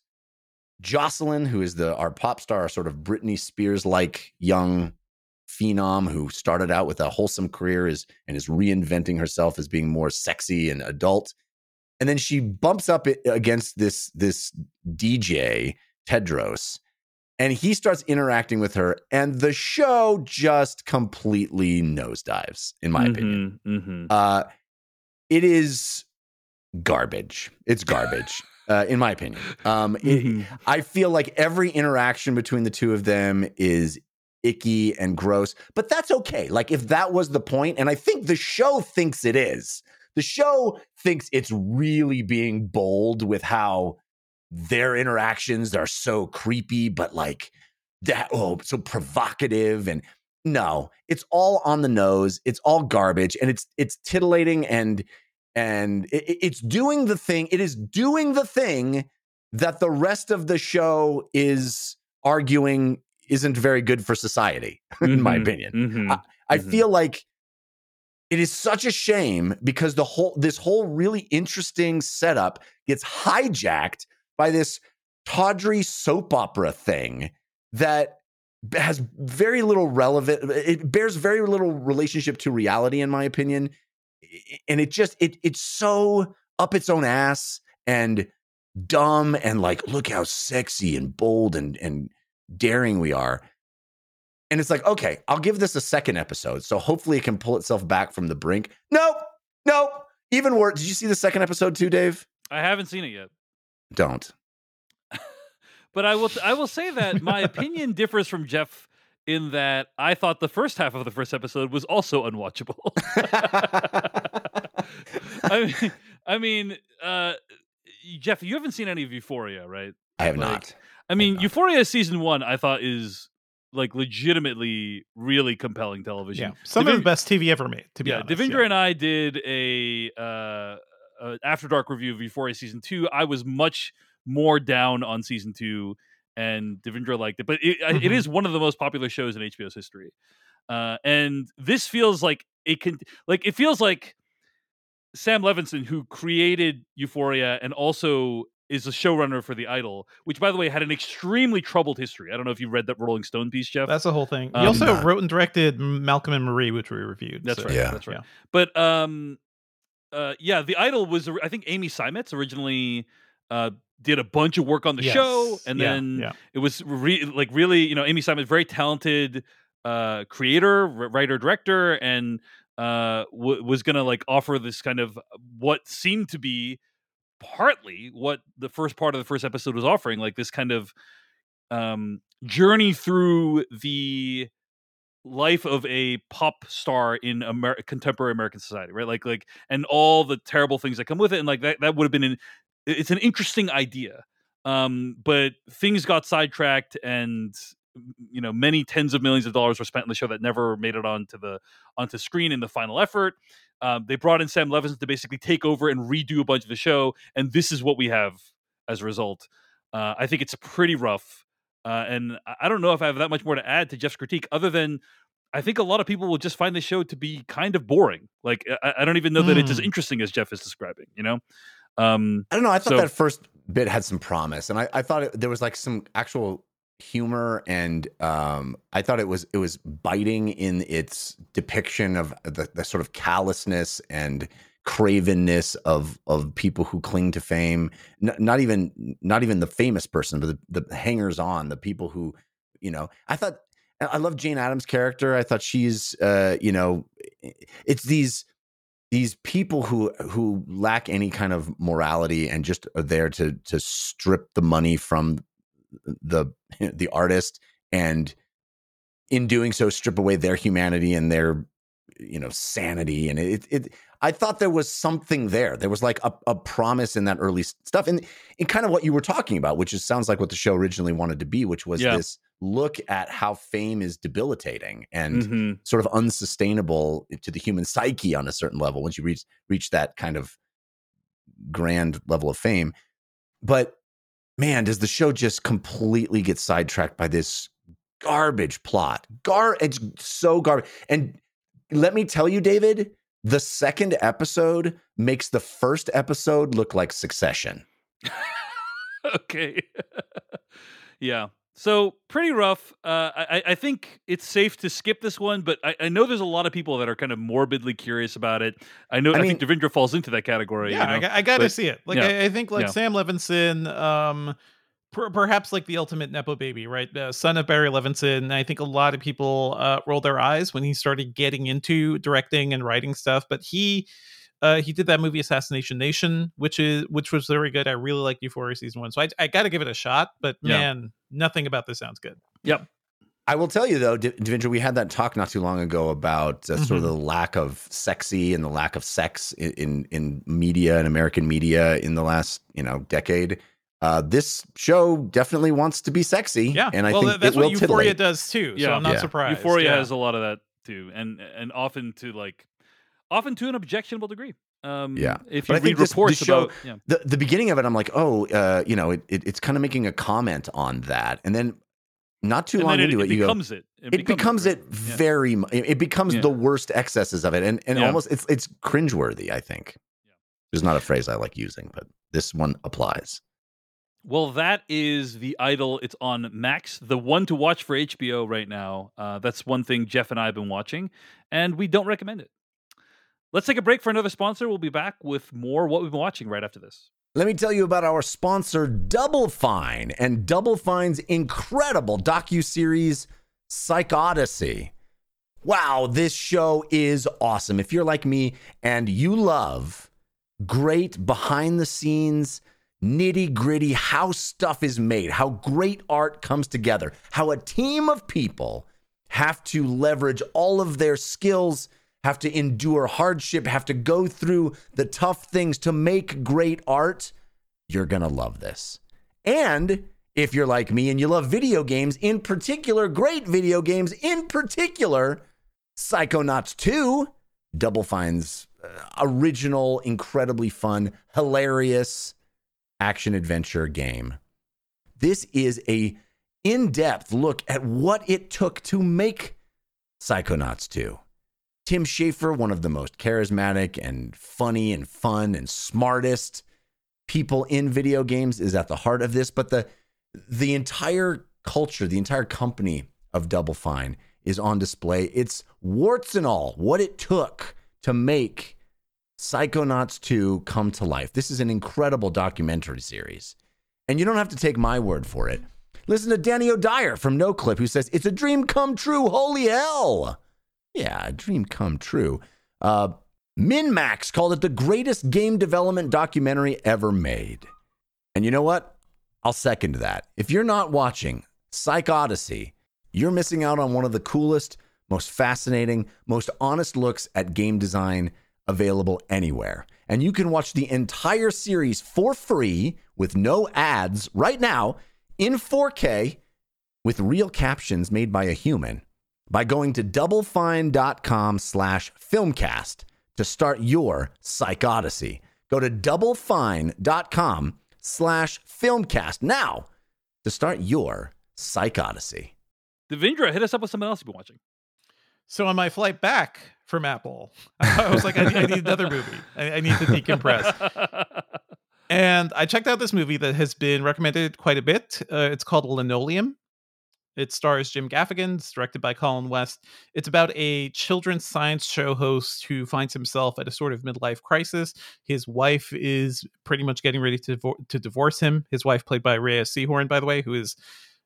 Jocelyn, who is our pop star, sort of Britney Spears-like young phenom who started out with a wholesome career and is reinventing herself as being more sexy and adult. And then she bumps up against this DJ, Tedros, and he starts interacting with her. And the show just completely nosedives, in my opinion. Mm-hmm. It is... It's garbage, in my opinion. I feel like every interaction between the two of them is icky and gross, but that's okay. Like, if that was the point, and I think the show thinks it is. The show thinks it's really being bold with how their interactions are so creepy, but like that, so provocative. And no, it's all on the nose. It's all garbage, and it's titillating, and it's doing the thing. It is doing the thing that the rest of the show is arguing isn't very good for society, in my opinion. I feel like it is such a shame because this whole really interesting setup gets hijacked by this tawdry soap opera thing that has very little relevant. It bears very little relationship to reality, in my opinion. And it just, it's so up its own ass and dumb and like, look how sexy and bold and daring we are. And it's like, okay, I'll give this a second episode, so hopefully it can pull itself back from the brink. Nope. Even worse. Did you see the second episode too, Dave? I haven't seen it yet. Don't. But I will say that my opinion differs from Jeff in that I thought the first half of the first episode was also unwatchable. I mean, Jeff, you haven't seen any of Euphoria, right? I have not. I mean, Euphoria season 1, I thought is like legitimately really compelling television. Yeah. Some of the best TV ever made, to be honest. Devindra and I did a After Dark review of Euphoria season 2. I was much more down on season 2, and Devindra liked it. But it is one of the most popular shows in HBO's history. And this feels like it feels like Sam Levinson, who created Euphoria and also is a showrunner for The Idol, which, by the way, had an extremely troubled history. I don't know if you read that Rolling Stone piece, Jeff. That's the whole thing. He also wrote and directed Malcolm and Marie, which we reviewed. That's right. Yeah. That's right. Yeah. But The Idol was, I think, Amy Seimetz originally did a bunch of work on the show, and then it was really, you know, Amy Seimetz, very talented creator, writer, director, and was going to like offer this kind of what seemed to be partly what the first part of the first episode was offering, like this kind of journey through the life of a pop star in contemporary American society, right? Like, and all the terrible things that come with it. And like that would have been it's an interesting idea. But things got sidetracked, and, you know, many tens of millions of dollars were spent on the show that never made it onto screen in the final effort. They brought in Sam Levinson to basically take over and redo a bunch of the show, and this is what we have as a result. I think it's pretty rough, and I don't know if I have that much more to add to Jeff's critique, other than I think a lot of people will just find this show to be kind of boring. Like, I don't even know that it's as interesting as Jeff is describing, you know? I don't know. I thought that first bit had some promise, and I thought there was like some actual humor, and I thought it was biting in its depiction of the sort of callousness and cravenness of people who cling to fame, not even the famous person, but the hangers-on, the people who, you know, I love Jane Addams' character. I thought she's you know, it's these people who lack any kind of morality and just are there to strip the money from the artist, and in doing so strip away their humanity and their, you know, sanity. And I thought there was something there. There was like a promise in that early stuff, and in kind of what you were talking about, which is sounds like what the show originally wanted to be, which was this look at how fame is debilitating and sort of unsustainable to the human psyche on a certain level once you reach that kind of grand level of fame. But man, does the show just completely get sidetracked by this garbage plot? It's so garbage. And let me tell you, David, the second episode makes the first episode look like Succession. Okay. Yeah. So pretty rough. I think it's safe to skip this one, but I know there's a lot of people that are kind of morbidly curious about it. I mean, think Devindra falls into that category. Yeah, you know? I got to see it. Like, yeah. I think like Sam Levinson, perhaps like the ultimate nepo baby, right? Son of Barry Levinson. I think a lot of people rolled their eyes when he started getting into directing and writing stuff, but he did that movie Assassination Nation, which was very good. I really liked Euphoria season 1, so I got to give it a shot. But man, nothing about this sounds good. Yep. I will tell you, though, Devindra, we had that talk not too long ago about sort of the lack of sexy and the lack of sex in media and American media in the last, decade. This show definitely wants to be sexy. Yeah. And I think that's what Euphoria does, too. Yeah. So I'm not surprised. Euphoria has a lot of that, too. And often to an objectionable degree. If you read reports about the beginning of it, I'm like, it's kind of making a comment on that. And then not too long into it, it becomes the worst excesses of it. And almost it's cringeworthy, I think. Yeah. There's not a phrase I like using, but this one applies. Well, that is The Idol. It's on Max, the one to watch for HBO right now. That's one thing Jeff and I have been watching, and we don't recommend it. Let's take a break for another sponsor. We'll be back with more What We've Been Watching right after this. Let me tell you about our sponsor, Double Fine, and Double Fine's incredible docuseries, Psychodyssey. Wow, this show is awesome. If you're like me and you love great behind-the-scenes, nitty-gritty, how stuff is made, how great art comes together, how a team of people have to leverage all of their skills, have to endure hardship, have to go through the tough things to make great art, you're going to love this. And if you're like me and you love video games, in particular, great video games, in particular, Psychonauts 2, Double Fine's original, incredibly fun, hilarious action-adventure game. This is a in-depth look at what it took to make Psychonauts 2. Tim Schafer, one of the most charismatic and funny and fun and smartest people in video games, is at the heart of this. But the entire culture, the entire company of Double Fine is on display. It's warts and all, what it took to make Psychonauts 2 come to life. This is an incredible documentary series. And you don't have to take my word for it. Listen to Danny O'Dyer from NoClip, who says, "It's a dream come true, holy hell." Yeah, a dream come true. MinMax called it the greatest game development documentary ever made. And you know what? I'll second that. If you're not watching Psychodyssey, you're missing out on one of the coolest, most fascinating, most honest looks at game design available anywhere. And you can watch the entire series for free with no ads right now in 4K with real captions made by a human, by going to doublefine.com/filmcast to start your Psychodyssey. Go to doublefine.com/filmcast now to start your Psychodyssey. Devindra, hit us up with something else you've been watching. So on my flight back from Apple, I was like, I need another movie. I need to decompress. And I checked out this movie that has been recommended quite a bit. It's called Linoleum. It stars Jim Gaffigan. It's directed by Colin West. It's about a children's science show host who finds himself at a sort of midlife crisis. His wife is pretty much getting ready to divorce him. His wife, played by Rhea Seehorn, by the way, who is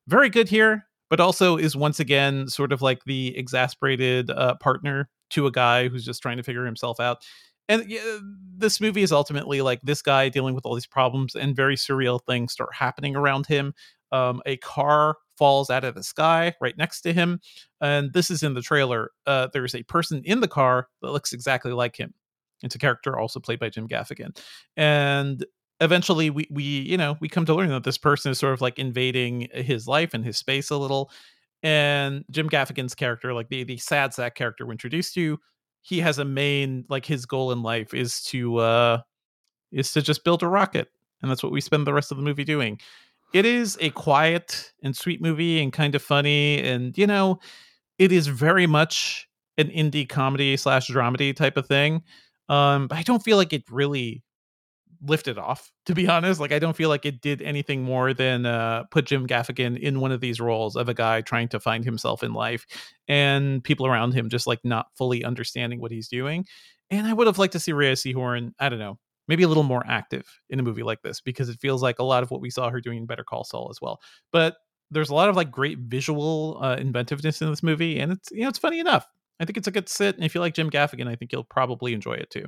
very good here, but also is once again sort of like the exasperated partner to a guy who's just trying to figure himself out. And this movie is ultimately like this guy dealing with all these problems, and very surreal things start happening around him. A car falls out of the sky right next to him. And this is in the trailer. There's a person in the car that looks exactly like him. It's a character also played by Jim Gaffigan. And eventually we come to learn that this person is sort of like invading his life and his space a little. And Jim Gaffigan's character, like the sad sack character we introduced you, he has a main, like his goal in life is to just build a rocket. And that's what we spend the rest of the movie doing. It is a quiet and sweet movie and kind of funny. And, it is very much an indie comedy / dramedy type of thing. But I don't feel like it really lifted off, to be honest. Like, I don't feel like it did anything more than put Jim Gaffigan in one of these roles of a guy trying to find himself in life and people around him just like not fully understanding what he's doing. And I would have liked to see Rhea Seehorn, I don't know, maybe a little more active in a movie like this, because it feels like a lot of what we saw her doing in Better Call Saul as well. But there's a lot of like great visual inventiveness in this movie, and it's it's funny enough. I think it's a good sit, and if you like Jim Gaffigan, I think you'll probably enjoy it too.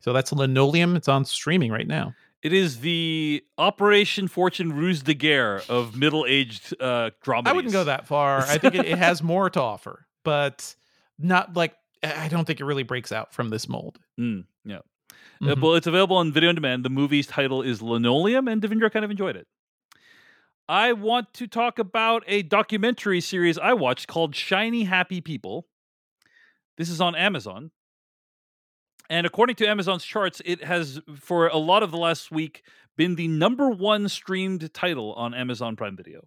So that's Linoleum. It's on streaming right now. It is the Operation Fortune: Ruse de Guerre of middle-aged dramedies. I wouldn't go that far. I think it has more to offer, but not like I don't think it really breaks out from this mold. Mm, yeah. Mm-hmm. Well, it's available on video on demand. The movie's title is Linoleum, and Devindra kind of enjoyed it. I want to talk about a documentary series I watched called Shiny Happy People. This is on Amazon. And according to Amazon's charts, it has, for a lot of the last week, been the number one streamed title on Amazon Prime Video.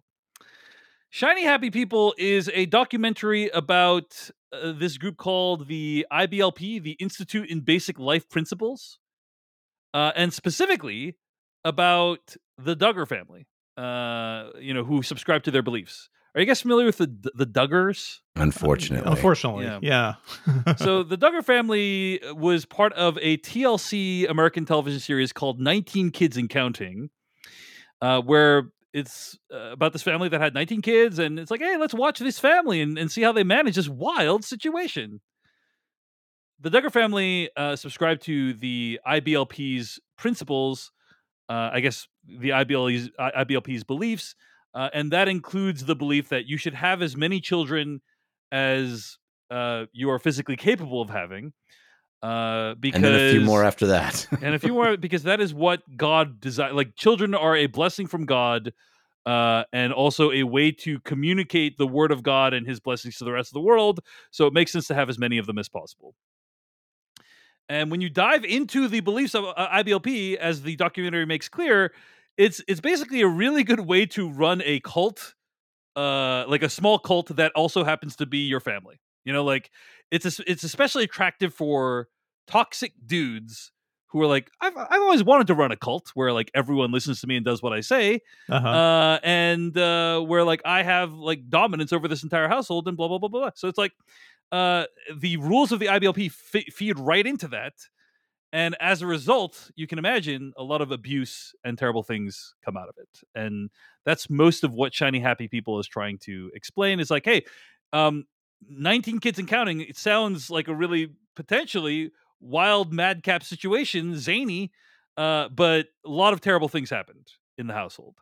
Shiny Happy People is a documentary about this group called the IBLP, the Institute in Basic Life Principles, and specifically about the Duggar family, who subscribe to their beliefs. Are you guys familiar with the Duggars? Unfortunately. Yeah. So the Duggar family was part of a TLC American television series called 19 Kids and Counting, where it's about this family that had 19 kids, and it's like, hey, let's watch this family and see how they manage this wild situation. The Duggar family subscribed to the IBLP's principles, the IBLP's beliefs, and that includes the belief that you should have as many children as you are physically capable of having. And then a few more after that. And a few more, because that is what God designed. Like, children are a blessing from God, and also a way to communicate the word of God and his blessings to the rest of the world. So it makes sense to have as many of them as possible. And when you dive into the beliefs of IBLP, as the documentary makes clear, it's basically a really good way to run a cult, like a small cult that also happens to be your family. You know, like, it's especially attractive for toxic dudes who are like, I've always wanted to run a cult where, like, everyone listens to me and does what I say, and where, like, I have, like, dominance over this entire household and blah, blah, blah, blah. So it's like the rules of the IBLP feed right into that. And as a result, you can imagine a lot of abuse and terrible things come out of it. And that's most of what Shiny Happy People is trying to explain. It's like, hey, 19 Kids and Counting, it sounds like a really potentially wild madcap situation, zany, but a lot of terrible things happened in the household.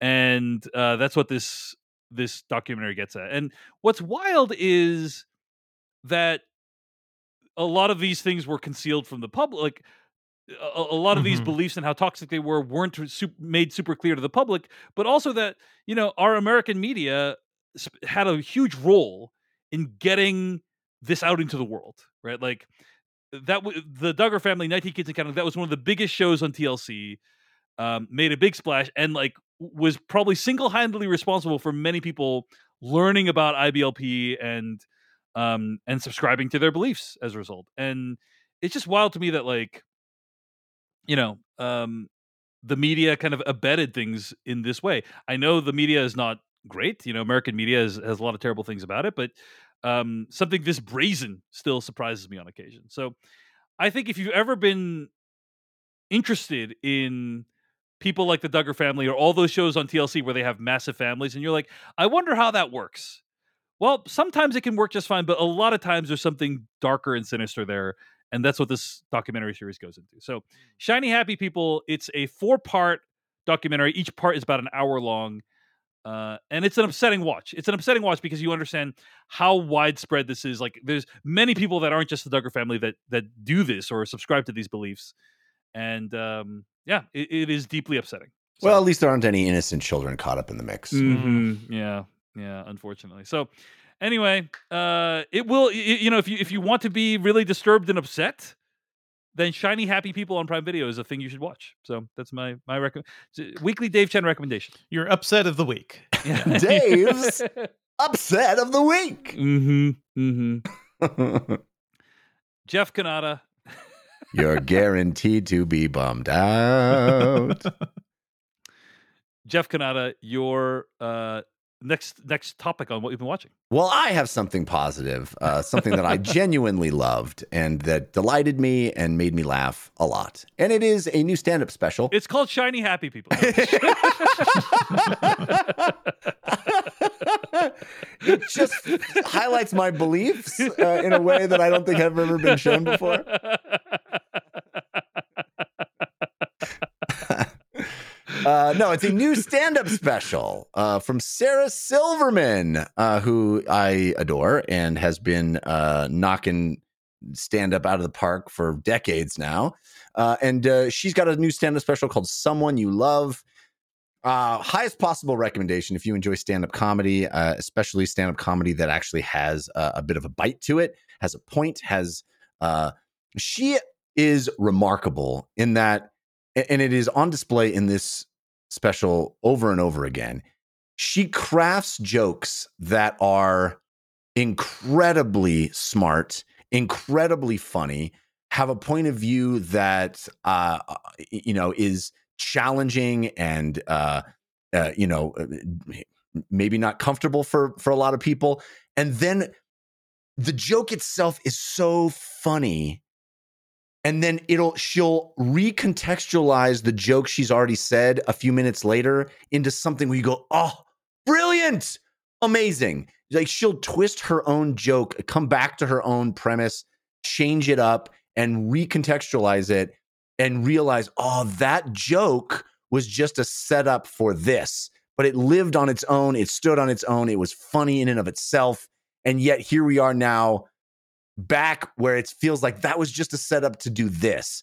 And that's what this documentary gets at. And what's wild is that a lot of these things were concealed from the public. Like, a lot of these beliefs and how toxic they were weren't made super clear to the public, but also that, you know, our American media had a huge role in getting this out into the world, right? Like, the Duggar family, 19 Kids and Counting, that was one of the biggest shows on TLC, made a big splash, and, like, was probably single-handedly responsible for many people learning about IBLP and subscribing to their beliefs as a result. And it's just wild to me that, like, you know, the media kind of abetted things in this way. I know the media is not great, you know, American media has a lot of terrible things about it, but something this brazen still surprises me on occasion. So I think if you've ever been interested in people like the Duggar family or all those shows on TLC where they have massive families and you're like, I wonder how that works. Well, sometimes it can work just fine, but a lot of times there's something darker and sinister there, and that's what this documentary series goes into. So Shiny Happy People, it's a 4-part documentary. Each part is about an hour long. And it's an upsetting watch. It's an upsetting watch because you understand how widespread this is. Like, there's many people that aren't just the Duggar family that do this or subscribe to these beliefs. And it is deeply upsetting. So. Well, at least there aren't any innocent children caught up in the mix. Mm-hmm. Yeah, unfortunately. So anyway, it will, you know, if you want to be really disturbed and upset, then Shiny Happy People on Prime Video is a thing you should watch. So that's my weekly Dave Chen recommendation. Your upset of the week. Yeah. Dave's upset of the week. Mm-hmm. Jeff Cannata. You're guaranteed to be bummed out. Jeff Cannata, your next topic on what you've been watching. Well, I have something positive, something that I genuinely loved and that delighted me and made me laugh a lot. And it is a new stand-up special. It's called Shiny Happy People. It just highlights my beliefs in a way that I don't think have ever been shown before. No, it's a new stand-up special from Sarah Silverman, who I adore and has been knocking stand-up out of the park for decades now. And she's got a new stand-up special called Someone You Love. Highest possible recommendation if you enjoy stand-up comedy, especially stand-up comedy that actually has a bit of a bite to it, has a point, has... she is remarkable in that, and it is on display in this special over and over again. She crafts jokes that are incredibly smart, incredibly funny, have a point of view that, is challenging and, maybe not comfortable for a lot of people. And then the joke itself is so funny. And then she'll recontextualize the joke she's already said a few minutes later into something where you go, oh, brilliant, amazing. Like, she'll twist her own joke, come back to her own premise, change it up and recontextualize it and realize, oh, that joke was just a setup for this, but it lived on its own. It stood on its own. It was funny in and of itself. And yet here we are now, back where it feels like that was just a setup to do this.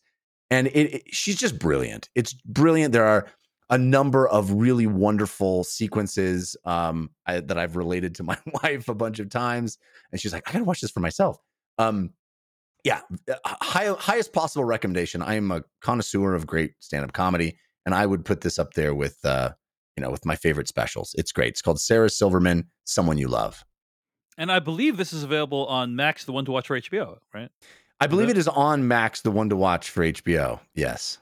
And she's just brilliant. It's brilliant. There are a number of really wonderful sequences that I've related to my wife a bunch of times. And she's like, I got to watch this for myself. Highest possible recommendation. I am a connoisseur of great stand-up comedy, and I would put this up there with, with my favorite specials. It's great. It's called Sarah Silverman, Someone You Love. And I believe this is available on Max, the one to watch for HBO, right? I believe it is on Max, the one to watch for HBO. Yes.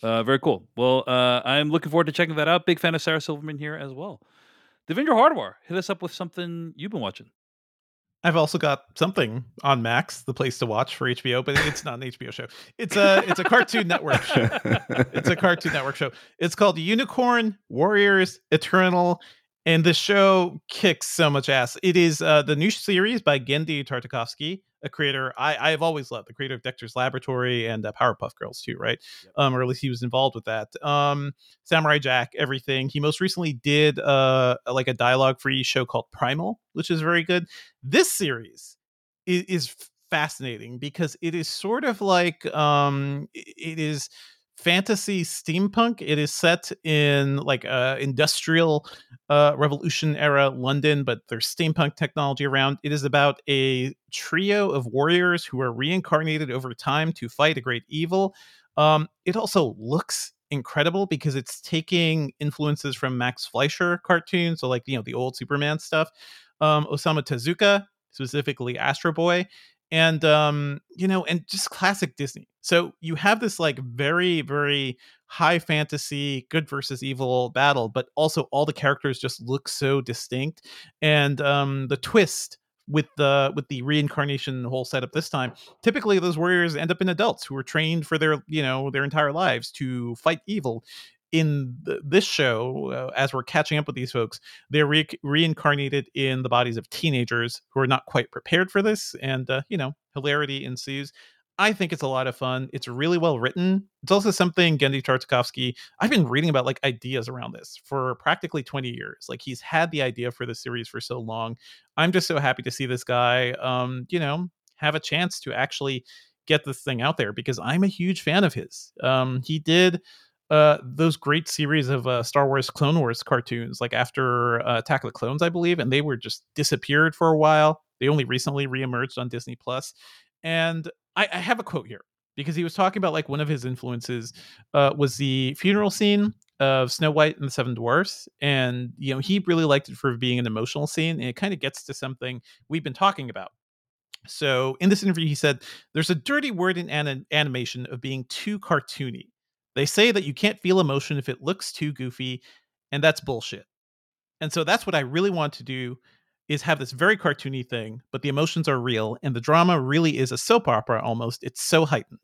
Very cool. Well, I'm looking forward to checking that out. Big fan of Sarah Silverman here as well. Devindra Hardawar, hit us up with something you've been watching. I've also got something on Max, the place to watch for HBO, but it's not an HBO show. It's a Cartoon Network show. It's a Cartoon Network show. It's called Unicorn Warriors Eternal. And the show kicks so much ass. It is the new series by Genndy Tartakovsky, a creator I have always loved, the creator of Dexter's Laboratory and Powerpuff Girls too, right? Yep. Or at least he was involved with that. Samurai Jack, everything. He most recently did a dialogue-free show called Primal, which is very good. This series is fascinating because it is sort of like it is... fantasy steampunk. It is set in industrial revolution era London, but there's steampunk technology around. It is about a trio of warriors who are reincarnated over time to fight a great evil. It also looks incredible because it's taking influences from Max Fleischer cartoons, so the old Superman stuff, Osamu Tezuka, specifically Astro Boy, and just classic Disney. So you have this very, very high fantasy good versus evil battle, but also all the characters just look so distinct. And the twist with the reincarnation whole setup this time, typically those warriors end up in adults who are trained for their entire lives to fight evil. In this show, as we're catching up with these folks, they're reincarnated in the bodies of teenagers who are not quite prepared for this. And, hilarity ensues. I think it's a lot of fun. It's really well written. It's also something Genndy Tartakovsky, I've been reading about ideas around this for practically 20 years. He's had the idea for this series for so long. I'm just so happy to see this guy, have a chance to actually get this thing out there because I'm a huge fan of his. He did... those great series of Star Wars Clone Wars cartoons, after Attack of the Clones, I believe, and they were just disappeared for a while. They only recently reemerged on Disney Plus. And I have a quote here because he was talking about one of his influences was the funeral scene of Snow White and the Seven Dwarfs. And, he really liked it for being an emotional scene. And it kind of gets to something we've been talking about. So in this interview, he said, there's a dirty word in animation of being too cartoony. They say that you can't feel emotion if it looks too goofy, and that's bullshit. And so that's what I really want to do is have this very cartoony thing, but the emotions are real, and the drama really is a soap opera almost. It's so heightened.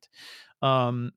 I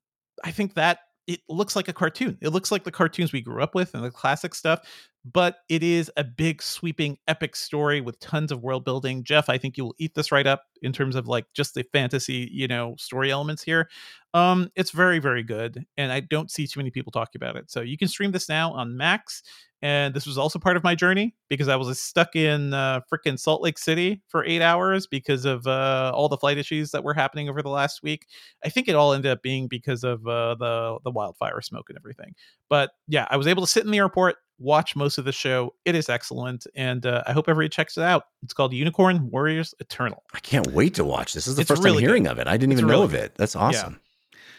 think that it looks like a cartoon. It looks like the cartoons we grew up with and the classic stuff, but it is a big, sweeping, epic story with tons of world building. Jeff, I think you will eat this right up in terms of like just the fantasy, you know, story elements here. It's very, very good. And I don't see too many people talking about it. So you can stream this now on Max. And this was also part of my journey because I was stuck in freaking Salt Lake City for 8 hours because of all the flight issues that were happening over the last week. I think it all ended up being because of the wildfire smoke and everything. But yeah, I was able to sit in the airport, watch most of the show. It is excellent. And I hope everybody checks it out. It's called Unicorn Warriors Eternal. I can't wait to watch this. This is the first time hearing of it. I didn't even know of it. That's awesome. Yeah.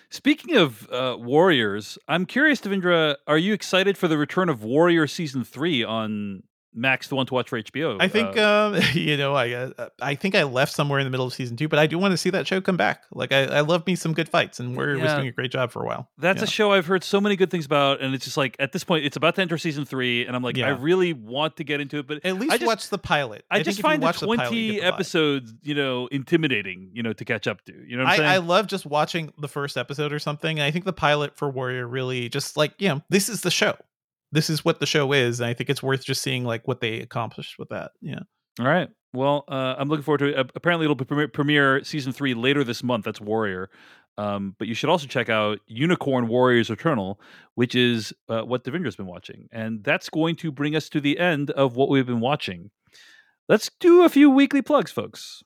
Speaking of Warriors, I'm curious, Devindra, are you excited for the return of Warrior Season 3 on Max, the one to watch for HBO? I think, I think I left somewhere in the middle of Season 2, but I do want to see that show come back. Like, I love me some good fights, and Warrior was doing a great job for a while. That's a show I've heard so many good things about, and it's just like, at this point, it's about to enter Season 3, and I'm like, I really want to get into it, but... At least watch the pilot. I just find the 20 episodes, intimidating, to catch up to. You know what I'm saying? I love just watching the first episode or something, and I think the pilot for Warrior really just, this is the show. This is what the show is, and I think it's worth just seeing what they accomplished with that. Yeah. All right. Well, I'm looking forward to it. Apparently, it'll premiere Season 3 later this month. That's Warrior. But you should also check out Unicorn Warriors Eternal, which is what Devindra's been watching. And that's going to bring us to the end of what we've been watching. Let's do a few weekly plugs, folks.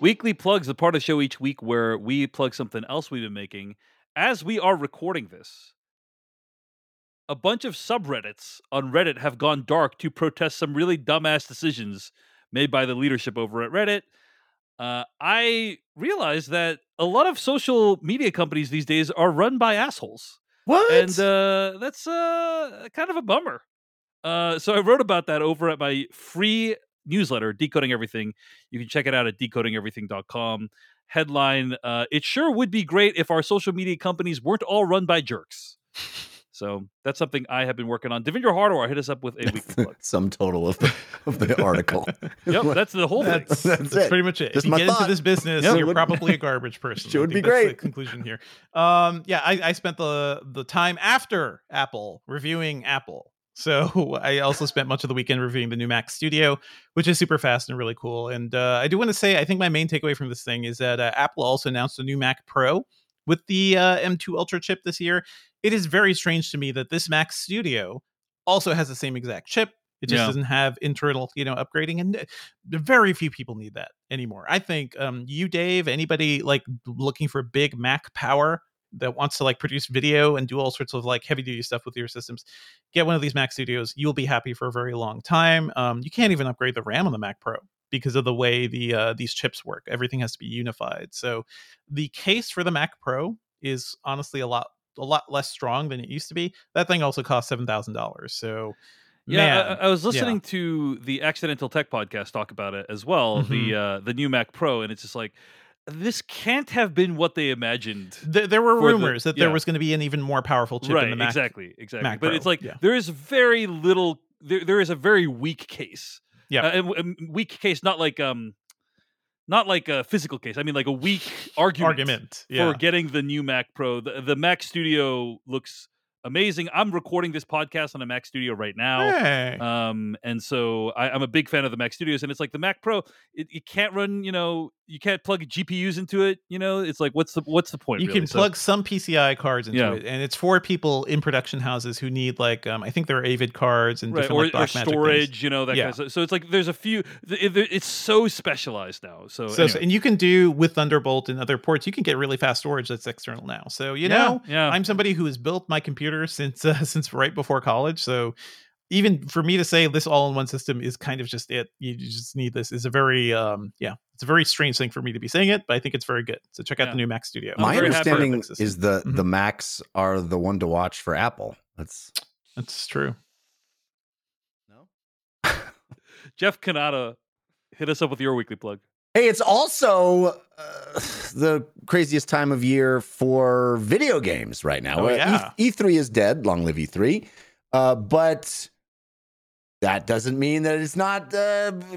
Weekly Plugs, the part of the show each week where we plug something else we've been making. As we are recording this, a bunch of subreddits on Reddit have gone dark to protest some really dumbass decisions made by the leadership over at Reddit. I realized that a lot of social media companies these days are run by assholes. What? And that's kind of a bummer. So I wrote about that over at my free newsletter, Decoding Everything. You can check it out at decodingeverything.com. Headline, it sure would be great if our social media companies weren't all run by jerks. So that's something I have been working on. Devindra Hardawar hit us up with a weekly plug. Sum total of the article. Yep, that's the whole thing. That's pretty much it. If you get into this business, you're probably a garbage person. It would be great. That's the conclusion here. I spent the time after Apple reviewing Apple. So I also spent much of the weekend reviewing the new Mac Studio, which is super fast and really cool. And I do want to say, I think my main takeaway from this thing is that Apple also announced a new Mac Pro with the M2 Ultra chip this year. It is very strange to me that this Mac Studio also has the same exact chip. It just doesn't have internal, upgrading, and very few people need that anymore. I think you, Dave, anybody looking for big Mac power that wants to produce video and do all sorts of heavy duty stuff with your systems, get one of these Mac Studios. You'll be happy for a very long time. You can't even upgrade the RAM on the Mac Pro because of the way these chips work. Everything has to be unified. So the case for the Mac Pro is honestly a lot less strong than it used to be. That thing also costs $7,000. So I was listening to the Accidental Tech podcast talk about it as well. Mm-hmm. The new Mac Pro. And it's just this can't have been what they imagined. There were rumors that there was going to be an even more powerful chip in the Mac. Exactly. Mac Pro. But it's there is very little. There is a very weak case. Yeah, a weak case, not like a physical case. I mean, a weak argument for getting the new Mac Pro. The Mac Studio looks amazing. I'm recording this podcast on a Mac Studio right now. Hey. And so I'm a big fan of the Mac Studios, and it's the Mac Pro, it can't run, you can't plug GPUs into it, it's what's the point? You can plug some PCI cards into it, and it's for people in production houses who need I think there are Avid cards and different or storage things. That kind of stuff. So it's there's a few, it's so specialized now. So and you can do with Thunderbolt and other ports, you can get really fast storage that's external now. So I'm somebody who has built my computer since right before college, so even for me to say this all-in-one system is kind of just it. You just need this. It's a very it's a very strange thing for me to be saying it, but I think it's very good. So check out the new Mac Studio. My understanding is the Macs are the one to watch for Apple. That's true. No. Jeff Cannata, hit us up with your weekly plug. Hey, it's also the craziest time of year for video games right now. E3 is dead. Long live E3. But That doesn't mean that it's not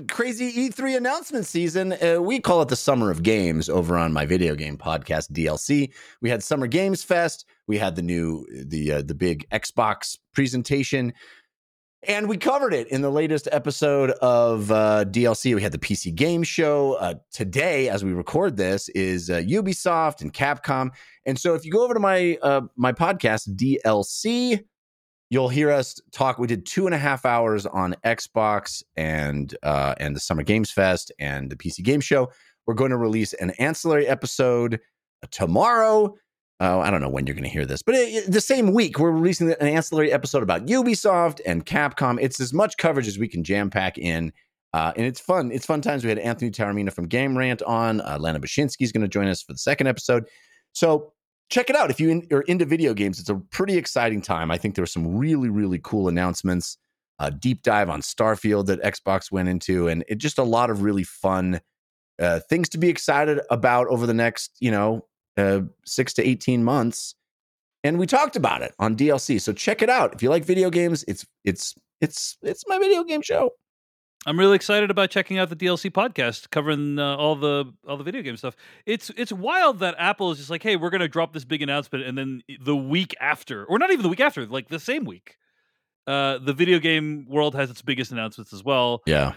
crazy E3 announcement season. We call it the Summer of Games over on my video game podcast, DLC. We had Summer Games Fest. We had the big Xbox presentation. And we covered it in the latest episode of DLC. We had the PC Game Show. Today, as we record this, is Ubisoft and Capcom. And so if you go over to my podcast, DLC, you'll hear us talk. We did 2.5 hours on Xbox and the Summer Games Fest and the PC Game Show. We're going to release an ancillary episode tomorrow. I don't know when you're going to hear this, but the same week, we're releasing an ancillary episode about Ubisoft and Capcom. It's as much coverage as we can jam pack in, and it's fun. It's fun times. We had Anthony Taormina from Game Rant on. Lana Bashinsky is going to join us for the second episode. So check it out. If you are into video games, it's a pretty exciting time. I think there were some really, really cool announcements, a deep dive on Starfield that Xbox went into, and it just a lot of really fun things to be excited about over the next, 6 to 18 months, and we talked about it on DLC. So check it out if you like video games. It's my video game show. I'm really excited about checking out the DLC podcast covering all the video game stuff. It's wild that Apple is just like, hey, we're gonna drop this big announcement, and then the week after, or not even the week after, like the same week, the video game world has its biggest announcements as well. Yeah.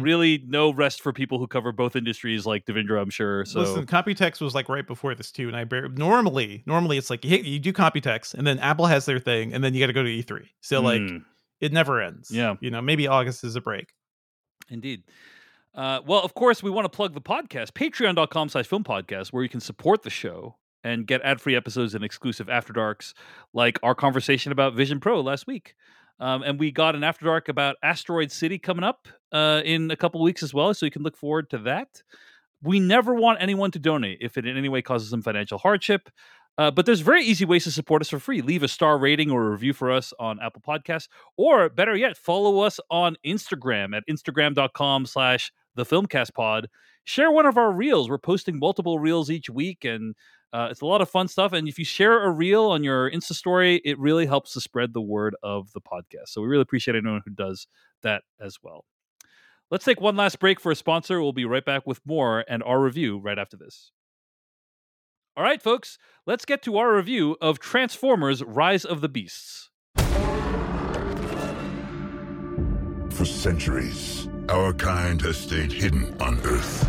Really no rest for people who cover both industries like Devindra, I'm sure. So listen, Computex was like right before this too. And normally it's like, hey, you do Computex and then Apple has their thing and then you got to go to E3. So like it never ends. Yeah. Maybe August is a break. Indeed. Well, of course we want to plug the podcast, patreon.com/filmpodcast, where you can support the show and get ad-free episodes and exclusive After Darks, like our conversation about Vision Pro last week. And we got an After Dark about Asteroid City coming up in a couple weeks as well, so you can look forward to that. We never want anyone to donate if it in any way causes them financial hardship. But there's very easy ways to support us for free. Leave a star rating or a review for us on Apple Podcasts, or better yet, follow us on Instagram at instagram.com/thefilmcastpod. Share one of our reels. We're posting multiple reels each week, and it's a lot of fun stuff. And if you share a reel on your Insta story, it really helps to spread the word of the podcast. So we really appreciate anyone who does that as well. Let's take one last break for a sponsor. We'll be right back with more and our review right after this. All right, folks, let's get to our review of Transformers: Rise of the Beasts. For centuries, our kind has stayed hidden on Earth.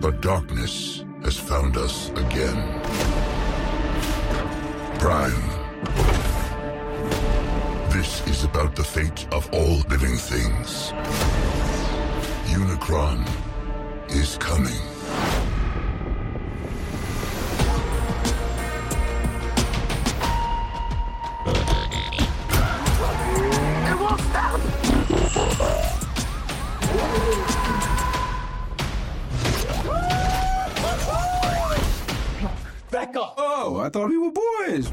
But darkness has found us again. Prime. This is about the fate of all living things. Unicron is coming. It won't stop! Back up. Oh, I thought we were boys.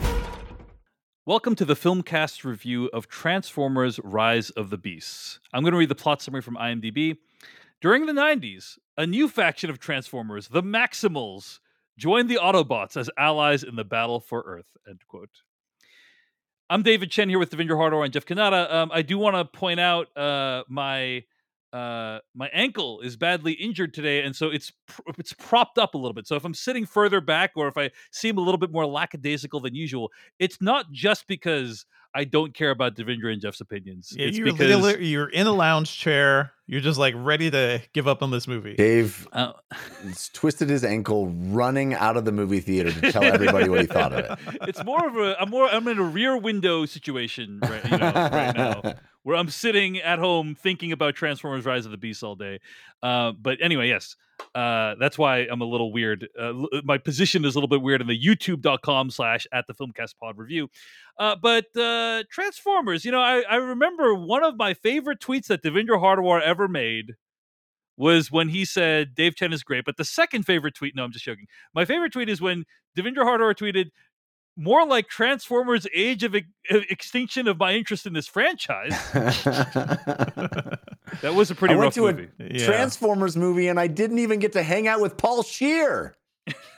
Welcome to the Filmcast review of Transformers: Rise of the Beasts. I'm going to read the plot summary from IMDb. During the 90s, a new faction of Transformers, the Maximals, joined the Autobots as allies in the battle for Earth, end quote. I'm David Chen here with Devindra Hardawar and Jeff Cannata. I do want to point out my ankle is badly injured today, and so it's propped up a little bit. So if I'm sitting further back or if I seem a little bit more lackadaisical than usual, it's not just because I don't care about Devindra and Jeff's opinions. Yeah, it's because you're in a lounge chair. You're just like ready to give up on this movie. Dave twisted his ankle running out of the movie theater to tell everybody what he thought of it. It's more of I'm in a rear window situation right now, where I'm sitting at home thinking about Transformers: Rise of the Beasts all day. But anyway, yes, that's why I'm a little weird. My position is a little bit weird in the youtube.com/@thefilmcastpod review. But Transformers, I remember one of my favorite tweets that Devindra Hardawar ever made was when he said, Dave Chen is great. But the second favorite tweet, no, I'm just joking. My favorite tweet is when Devindra Hardawar tweeted, more like Transformers: Age of Extinction of my interest in this franchise. That was a pretty rough movie. Transformers movie, and I didn't even get to hang out with Paul Scheer.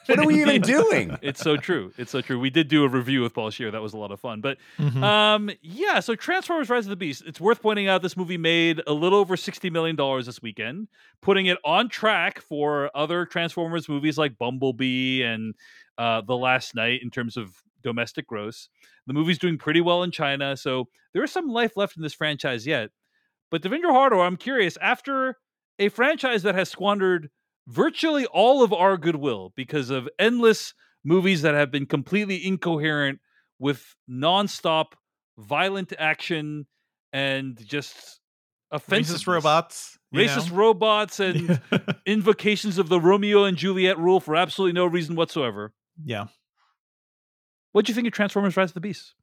What are we even doing? It's so true. It's so true. We did do a review with Paul Scheer. That was a lot of fun. But yeah, so Transformers: Rise of the Beasts. It's worth pointing out this movie made a little over $60 million this weekend, putting it on track for other Transformers movies like Bumblebee and The Last Knight in terms of domestic gross. The movie's doing pretty well in China, so there is some life left in this franchise yet. But Devindra Hardawar, I'm curious, after a franchise that has squandered virtually all of our goodwill because of endless movies that have been completely incoherent with nonstop violent action and just offensive racist robots and invocations of the Romeo and Juliet rule for absolutely no reason whatsoever. Yeah. What do you think of Transformers: Rise of the Beasts?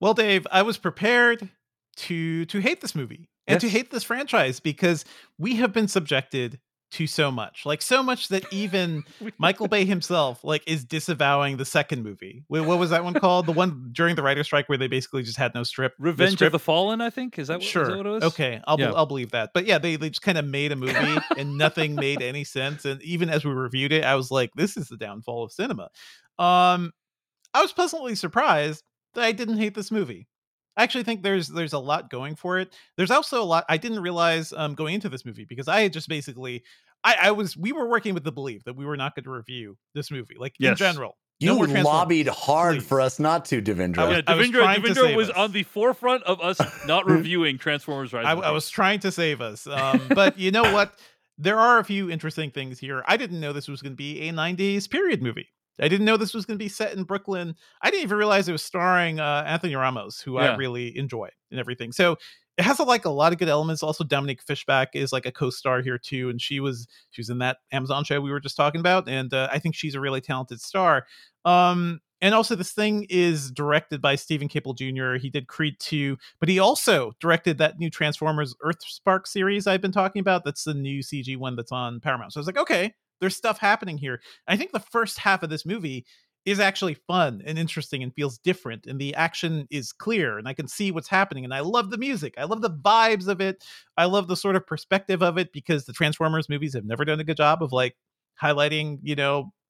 Well, Dave, I was prepared to hate this movie and to hate this franchise because we have been subjected to so much, like so much that even Michael Bay himself like is disavowing the second movie. What was that one called? The one during the writer's strike where they basically just had no script. Revenge of the Fallen, I think. Is that what it was? Okay, I'll believe that. But yeah, they just kind of made a movie and nothing made any sense. And even as we reviewed it, I was like, this is the downfall of cinema. I was pleasantly surprised that I didn't hate this movie. I actually think there's a lot going for it. There's also a lot I didn't realize going into this movie because I had just basically we were working with the belief that we were not going to review this movie in general. You lobbied hard for us not to, Devindra. Devindra was on the forefront of us not reviewing Transformers: Rise of the Beasts. I was trying to save us, but you know what? There are a few interesting things here. I didn't know this was going to be a 90s period movie. I didn't know this was going to be set in Brooklyn. I didn't even realize it was starring Anthony Ramos, who I really enjoy and everything. So it has a lot of good elements. Also, Dominique Fishback is like a co-star here too, and she was in that Amazon show we were just talking about, and I think she's a really talented star. And also, this thing is directed by Stephen Caple Jr. He did Creed 2, but he also directed that new Transformers Earthspark series I've been talking about. That's the new CG one that's on Paramount. So I was like, okay. There's stuff happening here. I think the first half of this movie is actually fun and interesting and feels different. And the action is clear and I can see what's happening. And I love the music. I love the vibes of it. I love the sort of perspective of it because the Transformers movies have never done a good job of like highlighting,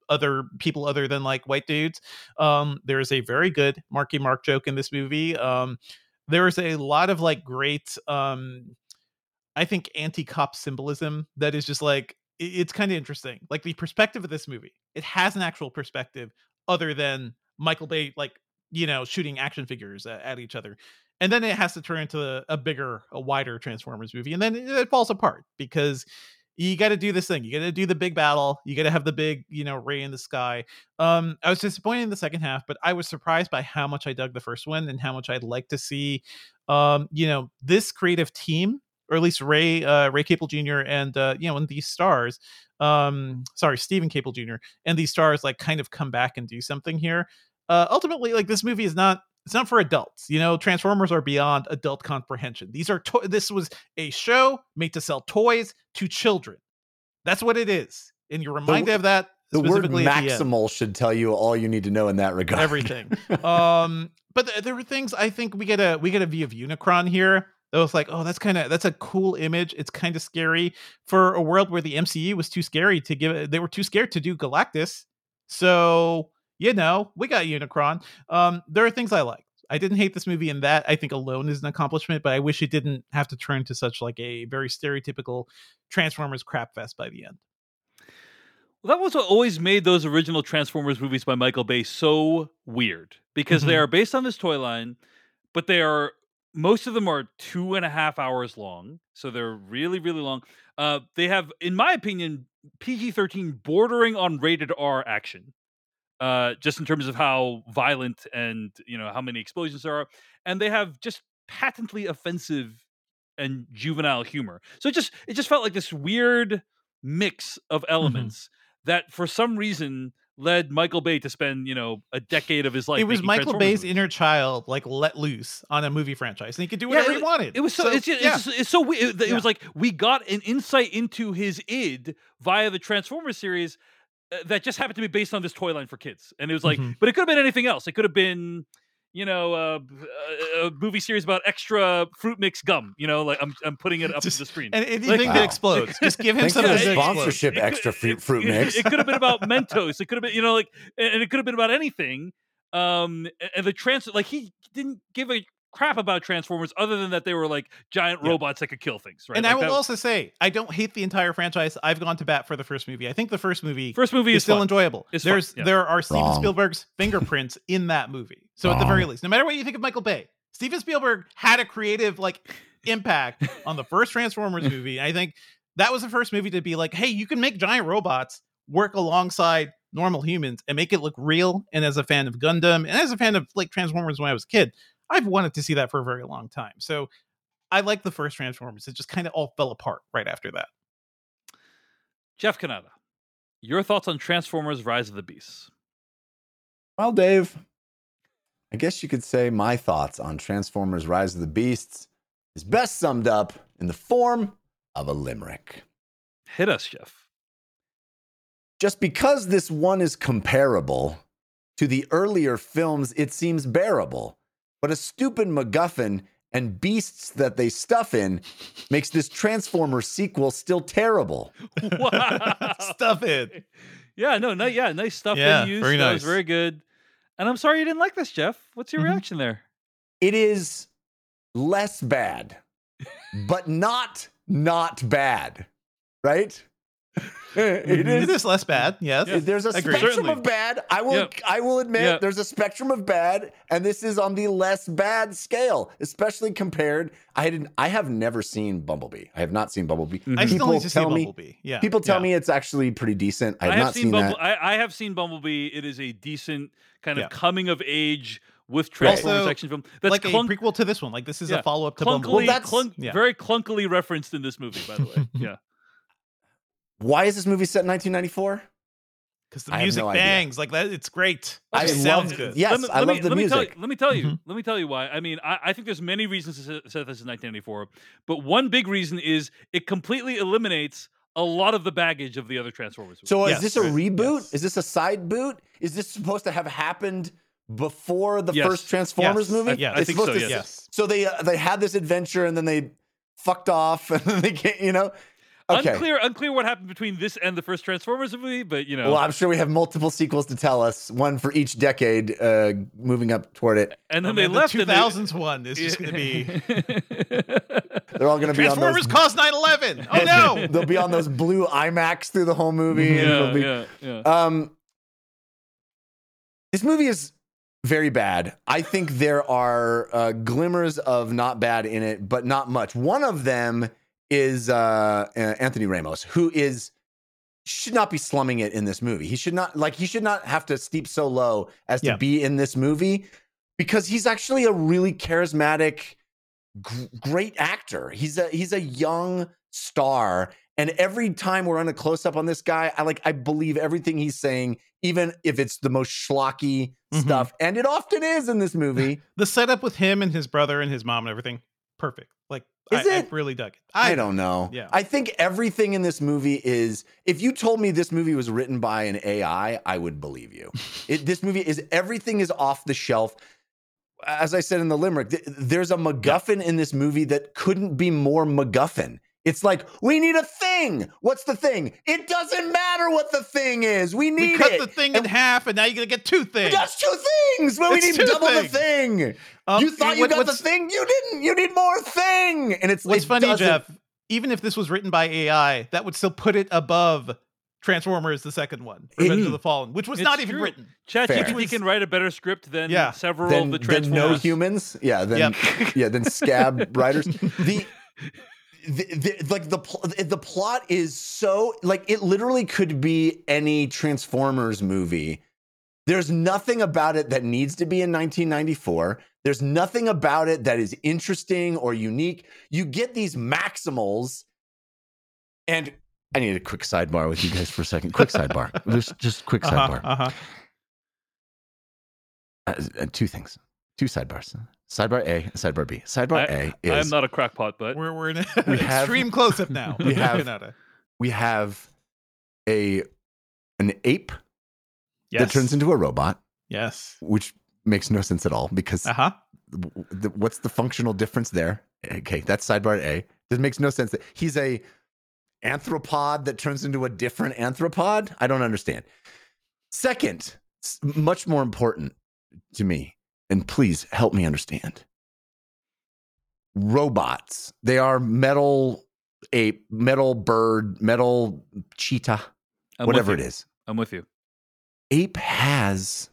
other people other than like white dudes. There is a very good Marky Mark joke in this movie. There is a lot of like great, I think anti-cop symbolism that is just like, it's kind of interesting. Like the perspective of this movie, it has an actual perspective other than Michael Bay, shooting action figures at each other. And then it has to turn into a wider Transformers movie. And then it falls apart because you got to do this thing. You got to do the big battle. You got to have the big, ray in the sky. I was disappointed in the second half, but I was surprised by how much I dug the first one and how much I'd like to see, this creative team, or at least Ray Caple Jr. and, and these stars, Stephen Caple Jr. and these stars like kind of come back and do something here. Ultimately, like this movie it's not for adults, Transformers are beyond adult comprehension. This was a show made to sell toys to children. That's what it is. And you're reminded of that. The word maximal should tell you all you need to know in that regard. Everything. But there were things I think we get a view of Unicron here. That was like, oh, that's a cool image. It's kind of scary for a world where the MCU was too scary to give. They were too scared to do Galactus. So, we got Unicron. There are things I liked. I didn't hate this movie, and that I think alone is an accomplishment, but I wish it didn't have to turn to such like a very stereotypical Transformers crap fest by the end. Well, that was what always made those original Transformers movies by Michael Bay so weird because they are based on this toy line, but they are. Most of them are 2.5 hours long, so they're really, really long. They have, in my opinion, PG-13 bordering on rated R action, just in terms of how violent and, how many explosions there are. And they have just patently offensive and juvenile humor. So it just felt like this weird mix of elements that for some reason led Michael Bay to spend, a decade of his life. It was Michael Bay's inner child, like let loose on a movie franchise, and he could do whatever he wanted. It was so weird. It was like we got an insight into his id via the Transformers series that just happened to be based on this toy line for kids, and it was like, but it could have been anything else. It could have been, you know, a movie series about extra fruit mix gum. You know, like I'm putting it up to the screen. And anything that explodes, just give him some of the sponsorship extra fruit mix. It could have been about Mentos. It could have been, you know, like, and it could have been about anything. And he didn't give a crap about Transformers other than that they were like giant robots that could kill things, right? And like I will also say, I don't hate the entire franchise. I've gone to bat for the first movie. I think the first movie is still fun. Enjoyable. There are Steven Spielberg's fingerprints in that movie. So at the very least, no matter what you think of Michael Bay, Steven Spielberg had a creative impact on the first Transformers movie. I think that was the first movie to be like, hey, you can make giant robots work alongside normal humans and make it look real. And as a fan of Gundam and as a fan of like Transformers when I was a kid, I've wanted to see that for a very long time. So I like the first Transformers. It just kind of all fell apart right after that. Jeff Cannata, your thoughts on Transformers: Rise of the Beasts? Well, Dave, I guess you could say my thoughts on Transformers: Rise of the Beasts is best summed up in the form of a limerick. Hit us, Jeff. Just because this one is comparable to the earlier films, it seems bearable. But a stupid MacGuffin and beasts that they stuff in makes this Transformer sequel still terrible. Wow. Stuff in. Yeah, no, no, yeah, nice stuff in use. Very nice. That was very good. And I'm sorry you didn't like this, Jeff. What's your reaction there? It is less bad, but not bad, right? It is less bad. Yes, yeah. There's a spectrum of bad. I will admit there's a spectrum of bad, and this is on the less bad scale, especially compared. I have never seen Bumblebee. I have not seen Bumblebee. I still need to see Bumblebee. Yeah, people tell me it's actually pretty decent. I have not seen that. I have seen Bumblebee. It is a decent kind of coming of age with Transformers action film. That's like a prequel to this one. Like this is a follow up to Bumblebee. Well, that's very clunkily referenced in this movie, by the way. Yeah. Why is this movie set in 1994? Because the music bangs like that. It's great. I love good. Yes, I love the music. Let me tell you why. I mean, I think there's many reasons to set this in 1994, but one big reason is it completely eliminates a lot of the baggage of the other Transformers movies. So is this a reboot? Yes. Is this a side boot? Is this supposed to have happened before the first Transformers movie? I think so. Yes. So they had this adventure and then they fucked off and then they can't. You know. Okay. Unclear what happened between this and the first Transformers movie, but you know. Well, I'm sure we have multiple sequels to tell us, one for each decade, moving up toward it. And then they left the 2000s one is just going to be. They're all going to be on those. Transformers caused 9/11. Oh no! They'll be on those blue IMAX through the whole movie. This movie is very bad. I think there are glimmers of not bad in it, but not much. One of them is Anthony Ramos, who should not be slumming it in this movie. He should not have to steep so low as to be in this movie, because he's actually a really charismatic, great actor. He's a young star, and every time we're on a close up on this guy, I believe everything he's saying, even if it's the most schlocky stuff, and it often is in this movie. The setup with him and his brother and his mom and everything, perfect. I really dug it. I don't know. Yeah. I think everything in this movie is, if you told me this movie was written by an AI, I would believe you. This movie is, everything is off the shelf. As I said in the limerick, there's a MacGuffin in this movie that couldn't be more MacGuffin. It's like, we need a thing. What's the thing? It doesn't matter what the thing is. We need it. We cut the thing in half, and now you're going to get two things. That's two things. Well, we need double the thing. You thought you got the thing? You didn't. You need more thing. And it's what's funny, Jeff, even if this was written by AI, that would still put it above Transformers, the second one, Revenge of the Fallen, which was not even written. ChatGPT can write a better script than several of the Transformers. Than no humans? Yeah, than scab writers. The plot is so, it literally could be any Transformers movie. There's nothing about it that needs to be in 1994. There's nothing about it that is interesting or unique. You get these maximals, and I need a quick sidebar with you guys for a second. Quick sidebar. Just quick sidebar. Two things. Two sidebars. Sidebar A, sidebar B. Sidebar A is... I am not a crackpot, but... We're in an extreme close-up now. We have an ape that turns into a robot. Yes. Which makes no sense at all because what's the functional difference there? Okay, that's sidebar A. It makes no sense that he's a anthropod that turns into a different anthropod. I don't understand. Second, much more important to me, and please help me understand. Robots. They are metal ape, metal bird, metal cheetah, whatever it is. I'm with you. Ape has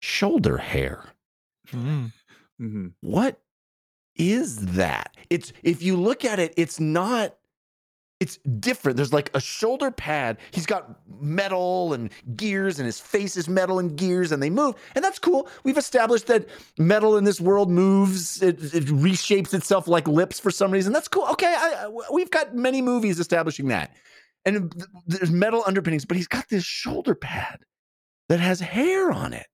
shoulder hair. Mm-hmm. What is that? It's, if you look at it, it's not, it's different. There's like a shoulder pad. He's got metal and gears, and his face is metal and gears, and they move. And that's cool. We've established that metal in this world moves. It reshapes itself like lips for some reason. That's cool. Okay. We've got many movies establishing that. And there's metal underpinnings, but he's got this shoulder pad that has hair on it.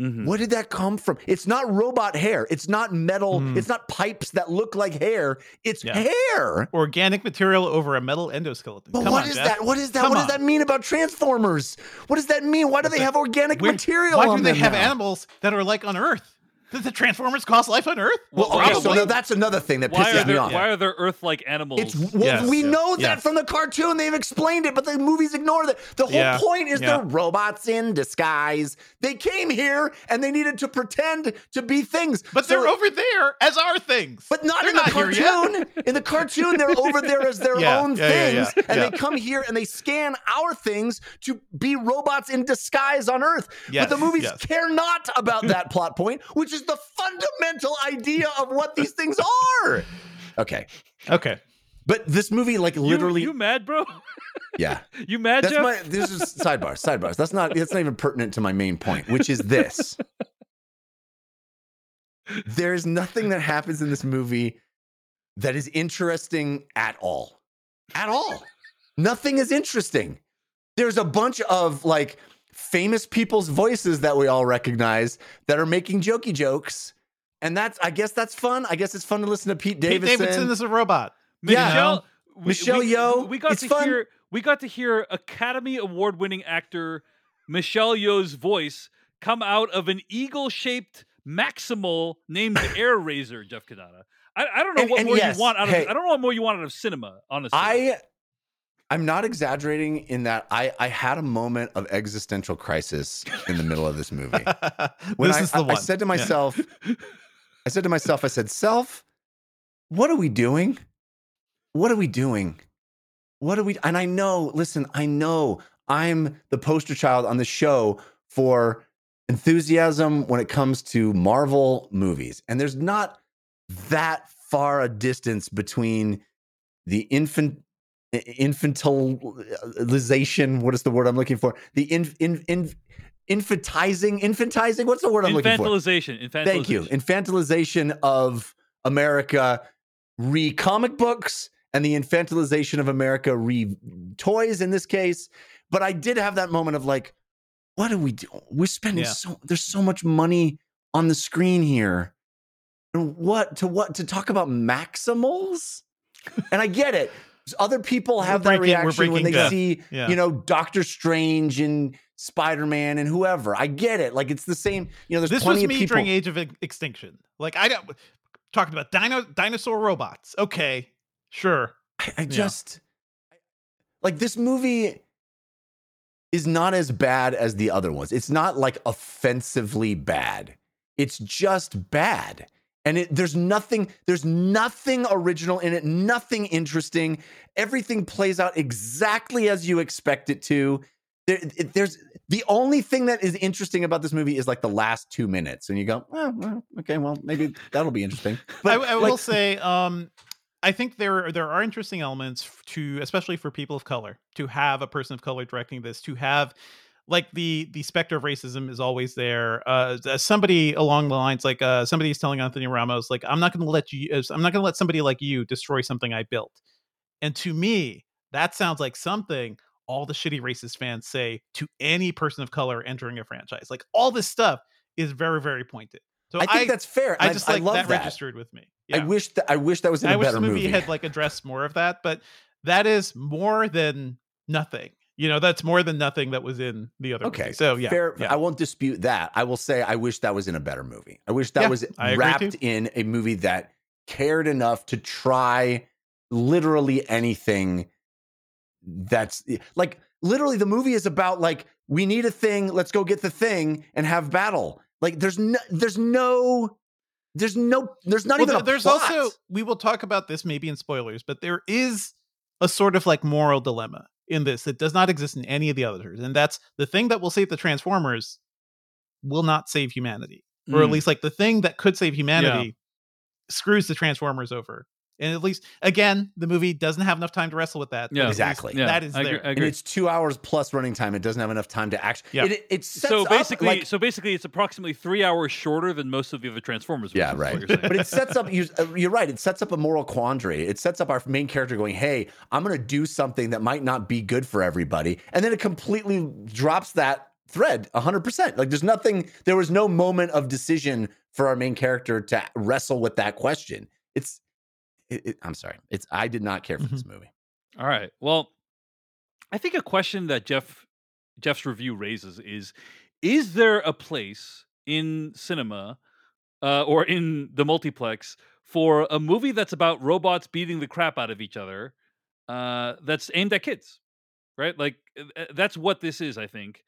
Mm-hmm. What did that come from? It's not robot hair. It's not metal. It's not pipes that look like hair. It's hair. Organic material over a metal endoskeleton. But Come on, Jeff. That? What is that? What does that mean about Transformers? What does that mean? Why do they have organic material? Why do they have animals that are like on Earth? Does the Transformers cause life on Earth? Well okay, so that's another thing that pisses me off. Why are there Earth-like animals? We know that from the cartoon. They've explained it, but the movies ignore that. The whole point is they're robots in disguise. They came here, and they needed to pretend to be things. But so, they're over there as our things. But not in the cartoon. In the cartoon, they're over there as their own things, and they come here, and they scan our things to be robots in disguise on Earth. Yes, but the movies care not about that plot point, which is the fundamental idea of what these things are. Okay. But this movie, like, literally, you mad, bro? Yeah. You mad, Jeff? This is sidebars. That's not even pertinent to my main point, which is this. There is nothing that happens in this movie that is interesting at all. At all. Nothing is interesting. There's a bunch of, like, famous people's voices that we all recognize that are making jokey jokes. And that's fun. I guess it's fun to listen to Pete Davidson. Pete Davidson is a robot. Michelle Yeoh. We got to hear Academy Award winning actor Michelle Yeoh's voice come out of an eagle shaped Maximal named Air Razor, Jeff Cannata. I don't know what more you want out of. I don't know what more you want out of cinema. Honestly, I'm not exaggerating in that I had a moment of existential crisis in the middle of this movie. I said to myself, self, what are we doing? And I know I'm the poster child on the show for enthusiasm when it comes to Marvel movies. And there's not that far a distance between the infantilization. What is the word I'm looking for? The infantizing. What's the word I'm looking for? Infantilization. Thank you. Infantilization of America re comic books and the infantilization of America re toys in this case. But I did have that moment of like, what are we doing? We're spending there's so much money on the screen here. And what to talk about Maximals? And I get it. Other people have that reaction when they see, Doctor Strange and Spider-Man and whoever. I get it. Like, it's the same. You know, there's plenty of people. This was me during Age of Extinction. Like, talking about dinosaur robots. Okay, sure. I just like, this movie is not as bad as the other ones. It's not like offensively bad. It's just bad. And there's nothing original in it, nothing interesting. Everything plays out exactly as you expect it to. There's the only thing that is interesting about this movie is like the last 2 minutes, and you go, well, maybe that'll be interesting. But I will say, I think there are interesting elements to, especially for people of color, to have a person of color directing this, to have. Like the specter of racism is always there. Somebody along the lines, like somebody is telling Anthony Ramos, like, I'm not going to let somebody like you destroy something I built. And to me, that sounds like something all the shitty racist fans say to any person of color entering a franchise. Like, all this stuff is very, very pointed. So I think that's fair. I love that registered with me. Yeah. I wish that was in a better movie. I wish the movie had like addressed more of that, but that is more than nothing. you know, that's more than nothing that was in the other movie. So fair. I won't dispute that. I will say I wish that was in a better movie. I wish that was wrapped in a movie that cared enough to try literally anything. That's like, literally the movie is about like, we need a thing, let's go get the thing and have battle. Like there's not even a plot. Also, we will talk about this maybe in spoilers, but there is a sort of like moral dilemma in this that does not exist in any of the others. And that's the thing that will save the Transformers will not save humanity, or at least like the thing that could save humanity screws the Transformers over. And at least, again, the movie doesn't have enough time to wrestle with that. Yeah, exactly. Yeah, that is there. I agree. And it's 2 hours plus running time. It doesn't have enough time to actually. Yeah. It sets so basically, it's approximately 3 hours shorter than most of the other Transformers. Yeah, right. But it sets up. You're right. It sets up a moral quandary. It sets up our main character going, "Hey, I'm going to do something that might not be good for everybody," and then it completely drops that thread 100%. Like, there's nothing. There was no moment of decision for our main character to wrestle with that question. I'm sorry. I did not care for this movie. All right. Well, I think a question that Jeff's review raises is there a place in cinema or in the multiplex for a movie that's about robots beating the crap out of each other that's aimed at kids, right? Like, that's what this is, I think.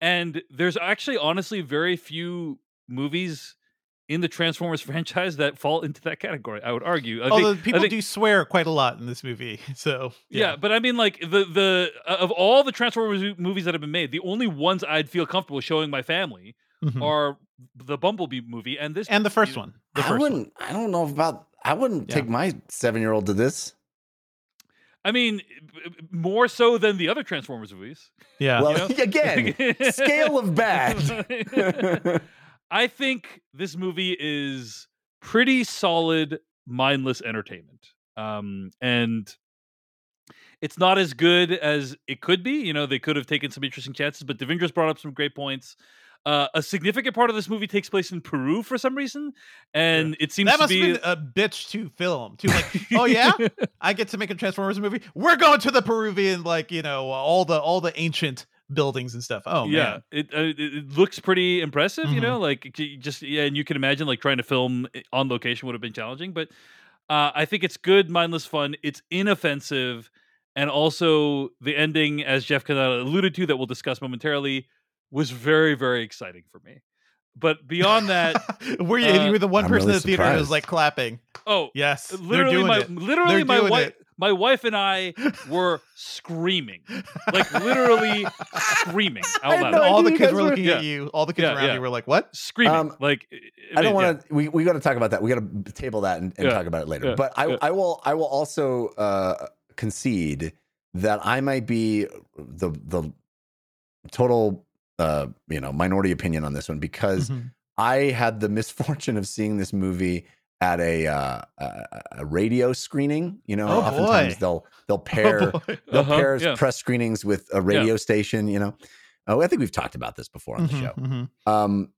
And there's actually honestly very few movies in the Transformers franchise that fall into that category, I would argue. Although people do swear quite a lot in this movie, so yeah. But I mean, like the of all the Transformers movies that have been made, the only ones I'd feel comfortable showing my family are the Bumblebee movie and this, and the first one. I wouldn't take my 7-year-old to this. I mean, more so than the other Transformers movies. Yeah. Well, again, scale of bad. I think this movie is pretty solid, mindless entertainment. And it's not as good as it could be. You know, they could have taken some interesting chances, but Devindra's brought up some great points. A significant part of this movie takes place in Peru for some reason, and it seems that must be a bitch to film. To like, oh yeah, I get to make a Transformers movie. We're going to the Peruvian, like, you know, all the ancient buildings and stuff. Oh yeah, man. It looks pretty impressive, you know, like just and you can imagine like trying to film on location would have been challenging, but I think it's good, mindless fun. It's inoffensive, and also the ending, as Jeff Cannata alluded to, that we'll discuss momentarily, was very, very exciting for me. But beyond that, you were the one person really in the theater who was like clapping. Oh yes, my wife and I were screaming, like literally screaming out loud. All the kids were looking at you. All the kids around you were like, "What?" Screaming. Like, I don't want to. Yeah. We got to talk about that. We got to table that and talk about it later. Yeah. But I will also concede that I might be the total minority opinion on this one, because I had the misfortune of seeing this movie at a radio screening. You know, oftentimes they'll pair press screenings with a radio station. You know, I think we've talked about this before on the show.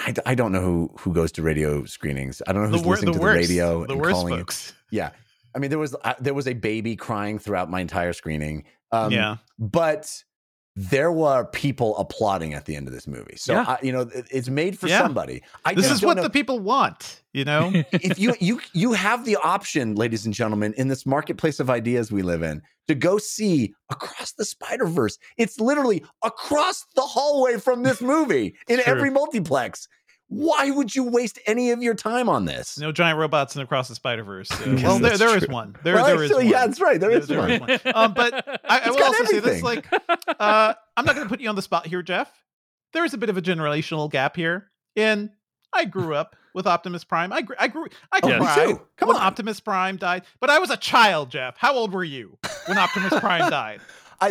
I don't know who goes to radio screenings. I don't know who's listening to the radio and calling folks. Yeah, I mean, there was a baby crying throughout my entire screening. But there were people applauding at the end of this movie. So, it's made for somebody. This is what the people want, you know? If you have the option, ladies and gentlemen, in this marketplace of ideas we live in, to go see Across the Spider-Verse. It's literally across the hallway from this movie in every multiplex. Why would you waste any of your time on this? No giant robots in Across the Spider-Verse. So. Well, there is one. There is one. Yeah, that's right. There is one. But I will also say this, like, I'm not going to put you on the spot here, Jeff. There is a bit of a generational gap here. And I grew up with Optimus Prime. I cried when Optimus Prime died. But I was a child, Jeff. How old were you when Optimus Prime died? I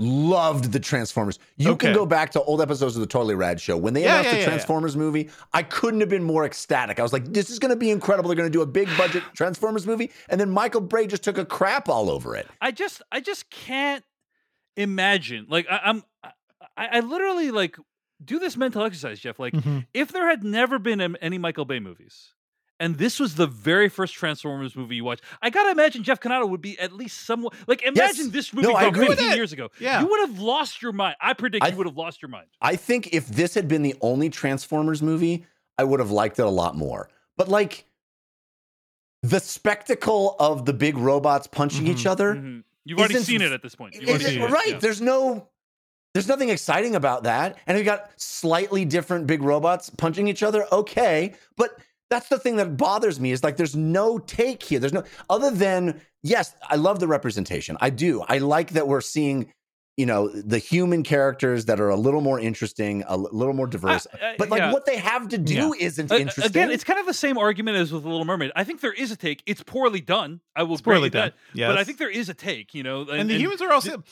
loved the Transformers. You can go back to old episodes of the Totally Rad Show. When they announced the Transformers movie, I couldn't have been more ecstatic. I was like, this is going to be incredible. They're going to do a big budget Transformers movie. And then Michael Bay just took a crap all over it. I just can't imagine. Like, I literally like do this mental exercise, Jeff. Like if there had never been any Michael Bay movies And this was the very first Transformers movie you watched. I gotta imagine Jeff Cannata would be at least somewhat like imagine this movie from 15 years ago. Yeah. You would have lost your mind. I predict you would have lost your mind. I think if this had been the only Transformers movie, I would have liked it a lot more. But like the spectacle of the big robots punching each other. Mm-hmm. You've already seen it at this point. Right. Yeah. There's nothing exciting about that. And we got slightly different big robots punching each other. Okay. But that's the thing that bothers me is like, there's no take here. There's no other than, yes, I love the representation. I do. I like that we're seeing, you know, the human characters that are a little more interesting, a little more diverse. But like what they have to do isn't interesting. Again, it's kind of the same argument as with The Little Mermaid. I think there is a take. It's poorly done. It's poorly done. Yes. But I think there is a take, you know. And the humans are also,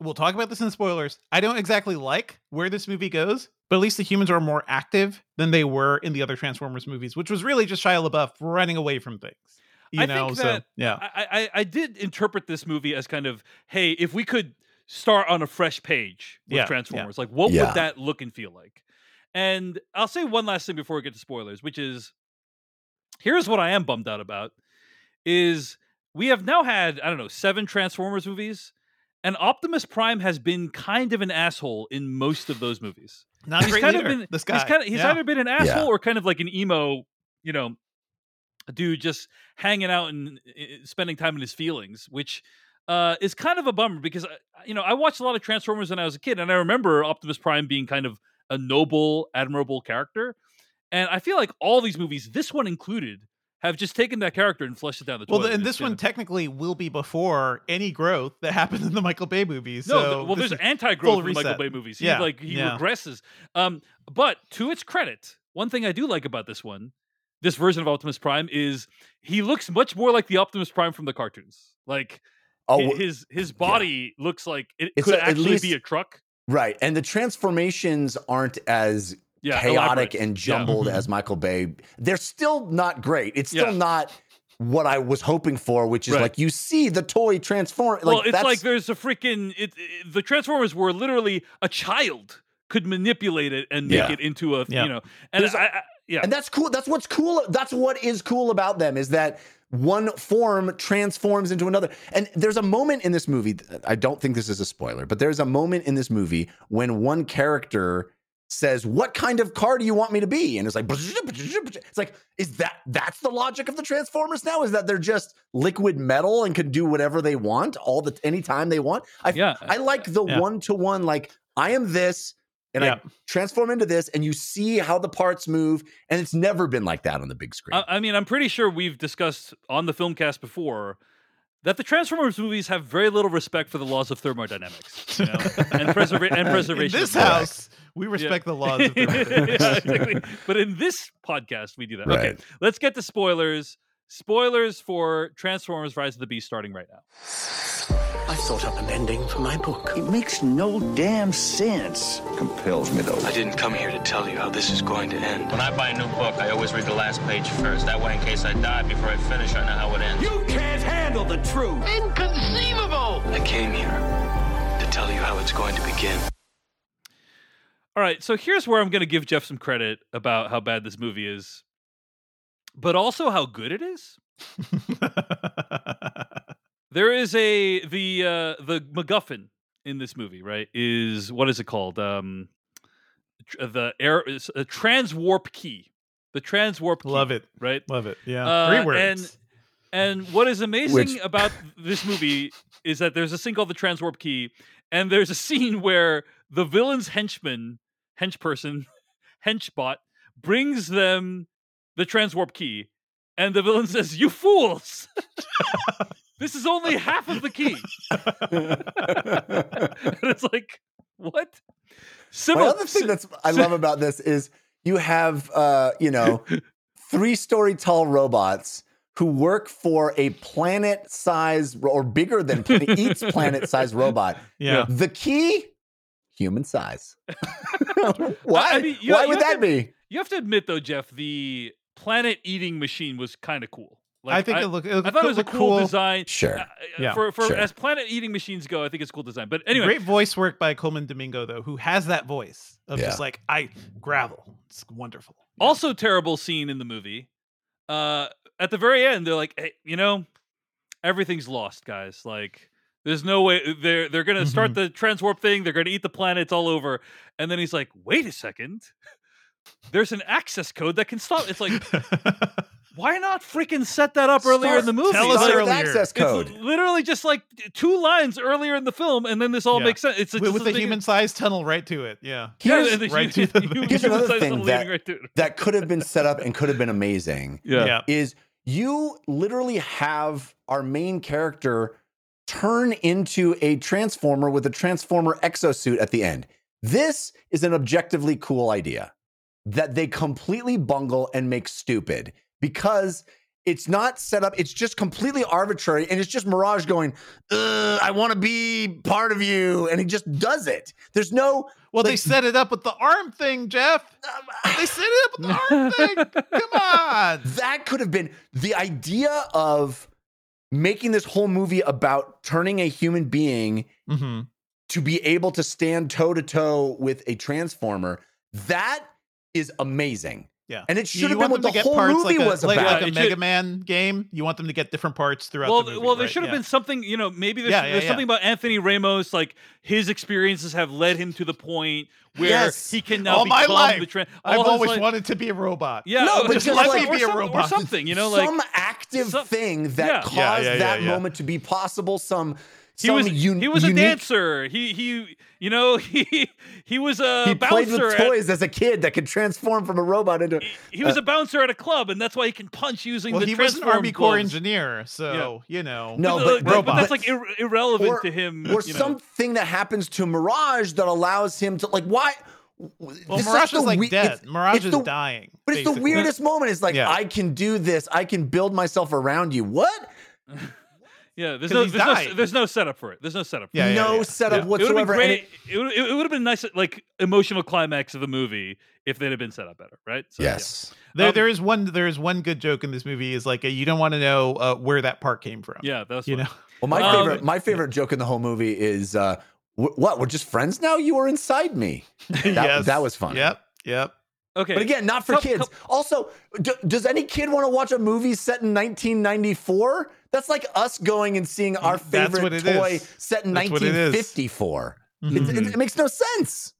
we'll talk about this in spoilers. I don't exactly like where this movie goes. But at least the humans are more active than they were in the other Transformers movies, which was really just Shia LaBeouf running away from things. I did interpret this movie as kind of, hey, if we could start on a fresh page with Transformers, like what would that look and feel like? And I'll say one last thing before we get to spoilers, which is, here's what I am bummed out about, is we have now had, 7 Transformers movies, and Optimus Prime has been kind of an asshole in most of those movies. Not he's kind leader, of been this guy. He's either been an asshole or kind of like an emo, you know, dude just hanging out and spending time in his feelings, which is kind of a bummer because I watched a lot of Transformers when I was a kid, and I remember Optimus Prime being kind of a noble, admirable character, and I feel like all these movies, this one included, have just taken that character and flushed it down the toilet. Well, and this one technically will be before any growth that happened in the Michael Bay movies. No, there's anti-growth in the Michael Bay movies. He regresses. But to its credit, one thing I do like about this version of Optimus Prime, is he looks much more like the Optimus Prime from the cartoons. Like his body looks like it could actually be a truck. Right, and the transformations aren't as... chaotic and jumbled as Michael Bay. They're still not great. It's still not what I was hoping for, which is like you see the toy transform. Well, like, like there's a freaking... the Transformers were literally a child could manipulate it and make it into a... you know. And and that's cool. That's what's cool. That's what is cool about them, is that one form transforms into another. And there's a moment in this movie, I don't think this is a spoiler, but there's a moment in this movie when one character says, "What kind of car do you want me to be?" And it's like, is that's the logic of the Transformers now? Is that they're just liquid metal and can do whatever they want anytime they want? I like the one-to-one, like I am this and I transform into this, and you see how the parts move, and it's never been like that on the big screen. I mean, I'm pretty sure we've discussed on the Filmcast before that the Transformers movies have very little respect for the laws of thermodynamics, you know, and preservation. In this house, we respect the laws of thermodynamics. Exactly. But in this podcast, we do that. Right. Okay, let's get to spoilers. Spoilers for Transformers: Rise of the Beasts starting right now. I thought up an ending for my book. It makes no damn sense. Compels me, though. I didn't come here to tell you how this is going to end. When I buy a new book, I always read the last page first. That way, in case I die before I finish, I know how it ends. You can't handle the truth. Inconceivable! I came here to tell you how it's going to begin. All right, so here's where I'm going to give Jeff some credit about how bad this movie is, but also how good it is. There is the MacGuffin in this movie, right? Is what is it called? A transwarp key. The transwarp key. Love it, right? Love it. Yeah, 3 words. And what is amazing about this movie is that there's a thing called the transwarp key, and there's a scene where the villain's henchbot, brings them the transwarp key, and the villain says, "You fools! This is only half of the key." And it's like, what? The other thing that I love about this is you have, 3-story-tall robots who work for a planet-sized or bigger than each planet-sized robot. Yeah. The key, human size. Why? I mean, why would that be? You have to admit, though, Jeff, the planet-eating machine was kind of cool. Like, I think I thought it was a cool design. Sure. As planet-eating machines go, I think it's a cool design. But anyway, great voice work by Coleman Domingo, though, who has that voice of just like, I gravel. It's wonderful. Also, terrible scene in the movie at the very end, they're like, hey, you know, everything's lost, guys. Like, there's no way they're going to start the transwarp thing. They're going to eat the planet. It's all over. And then he's like, wait a second. There's an access code that can stop. It's like, why not freaking set that up earlier in the movie? Tell us earlier. Access code. It's literally just like two lines earlier in the film, and then this all makes sense. It's with the human-sized tunnel right to it. Yeah. Here's another thing that could have been set up and could have been amazing. Is you literally have our main character turn into a transformer with a transformer exosuit at the end. This is an objectively cool idea that they completely bungle and make stupid because it's not set up. It's just completely arbitrary. And it's just Mirage going, I want to be part of you. And he just does it. There's no. Well, they set it up with the arm thing, Jeff. They set it up with the arm thing. Come on. That could have been the idea of making this whole movie about turning a human being to be able to stand toe to toe with a transformer. That is amazing. Yeah. And it should have been what the whole movie was about. Like a Mega Man game, you want them to get different parts throughout the movie. Well, there should have been something, you know, maybe there's something about Anthony Ramos, like his experiences have led him to the point where he can now become the trend. I've always wanted to be a robot. Yeah. No, but just let me be a robot. Or something, you know, like some active thing that caused that moment to be possible, some... He was a dancer. He was a bouncer. He played with toys as a kid that could transform from a robot into. He was a bouncer at a club, and that's why he can punch using the transform. Well, he was an Army Corps engineer, so you know. No, but that's like irrelevant to him. Or something that happens to Mirage that allows him to like why. Well, Mirage is like dead. Mirage is dying. But it's the weirdest moment. It's like I can do this. I can build myself around you. What? Yeah, there's no setup for it. There's no setup. No setup whatsoever. It would have been nice, like emotional climax of the movie, if they'd have been set up better, right? So, yes. Yeah. There is one good joke in this movie is like you don't want to know where that part came from. Yeah, that's you know. Well, my favorite joke in the whole movie is what we're just friends now. You are inside me. That was fun. Yep. Okay. But again, not for kids. Also, does any kid want to watch a movie set in 1994? That's like us going and seeing our favorite toy set in 1954. It makes no sense.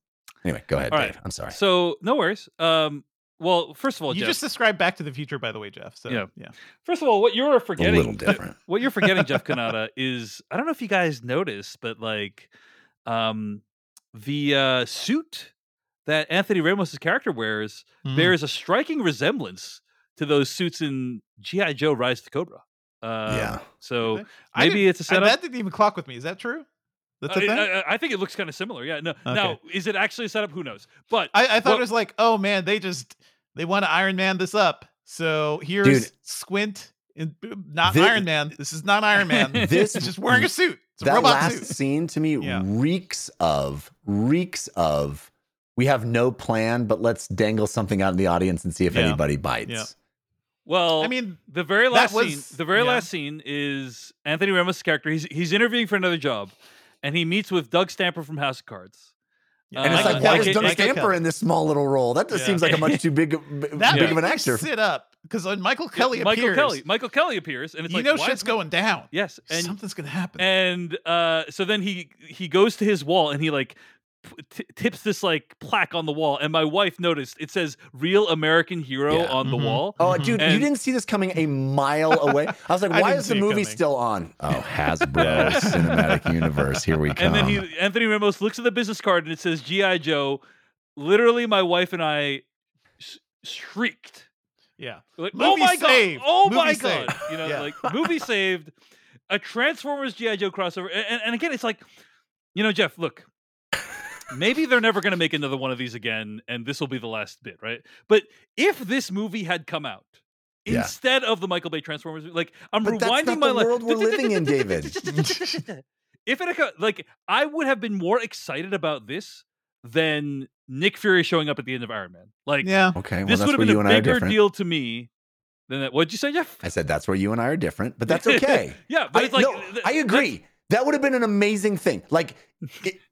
Anyway, go ahead, Dave. I'm sorry. So, no worries. Well, first of all, you just described Back to the Future, by the way, Jeff. So, yeah. First of all, what you're forgetting, a little different. What you're forgetting, Jeff Cannata, is I don't know if you guys noticed, but like the suit that Anthony Ramos' character wears, there is a striking resemblance to those suits in G.I. Joe Rise to Cobra. So maybe it's a setup. That didn't even clock with me. Is that true? That's a thing? I think it looks kind of similar. Yeah. No. Okay. Now, is it actually a setup? Who knows? But I thought it was like, oh man, they want to Iron Man this up. So here's Squint, and not Iron Man. This is not Iron Man. This is just wearing a suit. It's a robot suit. That last scene to me reeks of. We have no plan, but let's dangle something out in the audience and see if anybody bites. Yeah. Well, I mean, the very last scene is Anthony Ramos' character. He's interviewing for another job, and he meets with Doug Stamper from House of Cards. And it's like, why is Doug Stamper in this small little role? That just seems like a much too big of an actor. Sit up, because Michael Kelly appears, and it's like, you know, shit's going down. Yes, and something's gonna happen. And so then he goes to his wall, and he like tips this like plaque on the wall, and my wife noticed it says "Real American Hero" on the wall. Oh, dude, you didn't see this coming a mile away. I was like, why is the movie still on? Oh, Hasbro Cinematic Universe, here we come. And then Anthony Ramos looks at the business card, and it says G.I. Joe. Literally, my wife and I shrieked. Yeah, like, oh my saved. God! Oh movie my saved. God! You know, like movie saved. A Transformers G.I. Joe crossover, and again, it's like, you know, Jeff, look. Maybe they're never going to make another one of these again, and this will be the last bit, right? But if this movie had come out instead of the Michael Bay Transformers, like rewinding my life. That's not the world we're living in, David. If it had, like, I would have been more excited about this than Nick Fury showing up at the end of Iron Man. Like, okay, this would have been a bigger deal to me. Then that. What'd you say, Jeff? I said that's where you and I are different, but that's okay. Yeah, but it's like I agree. That would have been an amazing thing. Like,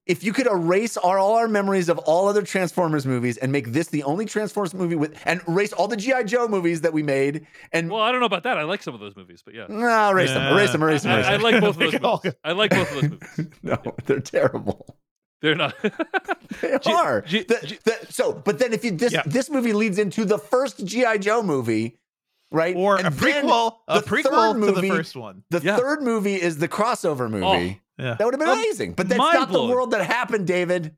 if you could erase all our memories of all other Transformers movies and make this the only Transformers movie with, and erase all the G.I. Joe movies that we made. And well, I don't know about that. I like some of those movies, but yeah. No, erase them. I like both of those movies. No, they're terrible. They're not. They are. But then if you, this movie leads into the first G.I. Joe movie, right? Or and a prequel to the first one. The third movie is the crossover movie. Oh, yeah. That would have been amazing. But that's not the world that happened, David.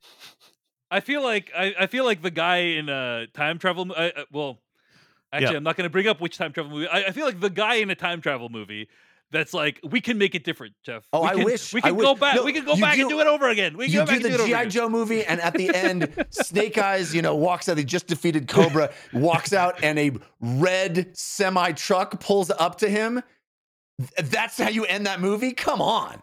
I feel like the guy in a time travel. I'm not going to bring up which time travel movie. I feel like the guy in a time travel movie. That's like, we can make it different, Jeff. Oh, I wish we could go back. No, we could go back and do it over again. We can do the G.I. Joe movie, and at the end, Snake Eyes, walks out. He just defeated Cobra, walks out, and a red semi truck pulls up to him. That's how you end that movie. Come on,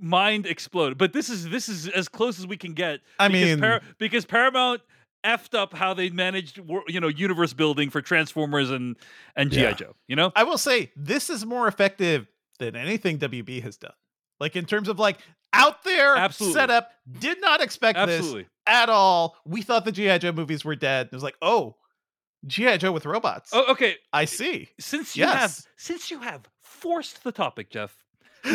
mind exploded. But this is as close as we can get. I mean, because Paramount effed up how they managed, universe building for Transformers and G.I. Joe. I will say this is more effective than anything WB has done. Like in terms of out there setup, did not expect this at all. We thought the G.I. Joe movies were dead. It was like, oh, G.I. Joe with robots. Oh, okay. I see. Since you have forced the topic, Jeff,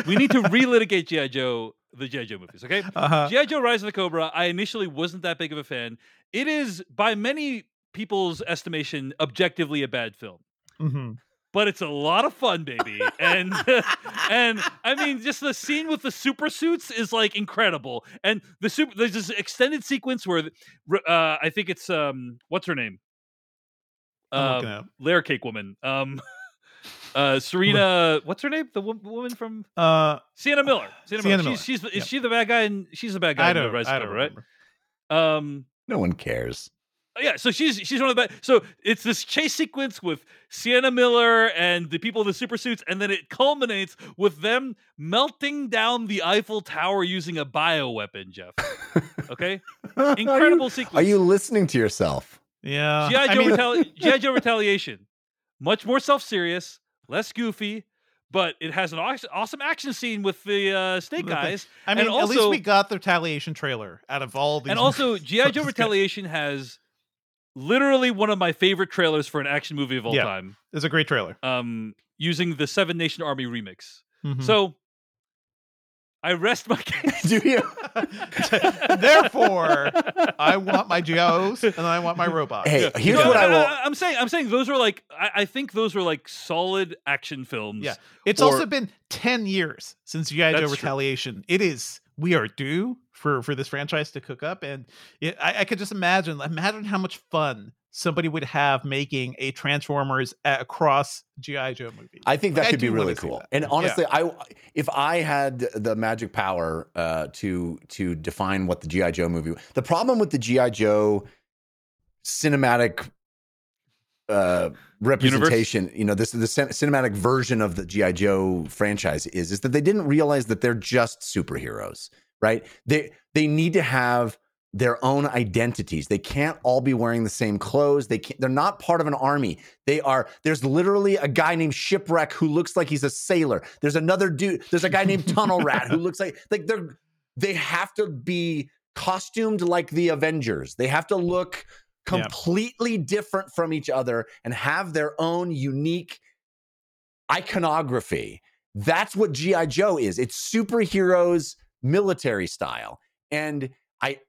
we need to relitigate G.I. Joe. The G.I. Joe movies, okay? Uh-huh. G.I. Joe Rise of the Cobra, I initially wasn't that big of a fan. It is, by many people's estimation, objectively a bad film. Mm-hmm. But it's a lot of fun, baby. and I mean, just the scene with the super suits is incredible. And there's this extended sequence where I think it's, what's her name? Layer Cake Woman. Serena, what's her name? The woman from Sienna Miller. Sienna Miller. Is she the bad guy? And she's the bad guy. I don't remember, right? No one cares. Yeah, so she's one of the bad. So it's this chase sequence with Sienna Miller and the people in the super suits, and then it culminates with them melting down the Eiffel Tower using a bioweapon, Jeff. Okay, incredible sequence. Are you listening to yourself? Yeah. G.I. Joe Retaliation, much more self-serious. Less goofy, but it has an awesome action scene with the Snake Eyes. I mean, and also, at least we got the Retaliation trailer out of all these. And also, G.I. Joe Retaliation has literally one of my favorite trailers for an action movie of all time. It's a great trailer. Using the Seven Nation Army remix. Mm-hmm. So, I rest my case. Do you? Therefore, I want my GOs and I want my robots. Hey, here's what I will. I'm saying those were I think those were solid action films. Yeah. It's also been 10 years since G.I. Joe Retaliation. True. It is. We are due for this franchise to cook up. And I could just imagine how much fun somebody would have making a Transformers across G.I. Joe movie. I think that could be really cool. And honestly, if I had the magic power to define what the G.I. Joe movie, the problem with the G.I. Joe cinematic representation, universe? This is the cinematic version of the G.I. Joe franchise is that they didn't realize that they're just superheroes, right? They need to have their own identities. They can't all be wearing the same clothes. They're not part of an army. There's literally a guy named Shipwreck who looks like he's a sailor. There's another dude. There's a guy named Tunnel Rat who looks like they have to be costumed like the Avengers. They have to look completely different from each other and have their own unique iconography. That's what G.I. Joe is. It's superheroes military style. And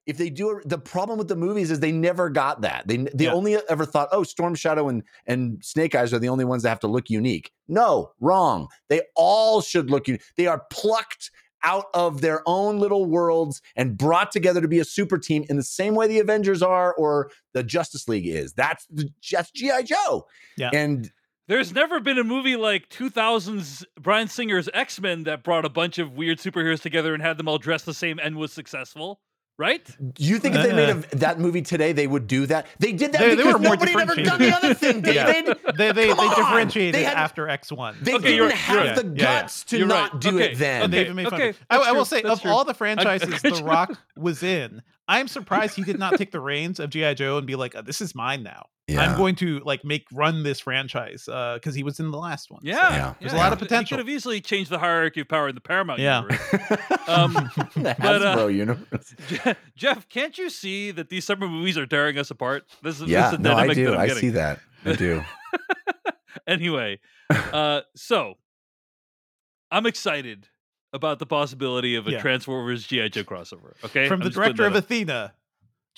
if they do, the problem with the movies is they never got that. They only ever thought, oh, Storm Shadow and Snake Eyes are the only ones that have to look unique. No, wrong. They all should look unique. They are plucked out of their own little worlds and brought together to be a super team in the same way the Avengers are or the Justice League is. That's just G.I. Joe. Yeah. And there's never been a movie like 2000's Bryan Singer's X-Men that brought a bunch of weird superheroes together and had them all dressed the same and was successful. Right? You think if they made that movie today, they would do that? They did that because nobody had ever done the other thing, David. They differentiated after X1. They didn't have the guts to not do it then. I will say, of all the franchises The Rock was in, I'm surprised he did not take the reins of G.I. Joe and be like, oh, this is mine now. Yeah. I'm going to like run this franchise because he was in the last one. Yeah, so. There's a lot of potential. He could have easily changed the hierarchy of power in the Paramount universe. The Hasbro universe. Jeff, can't you see that these summer movies are tearing us apart? This is the dynamic that I'm getting. I see that. I do. Anyway, so I'm excited about the possibility of a Transformers G.I. Joe crossover. Okay, from the director of Athena.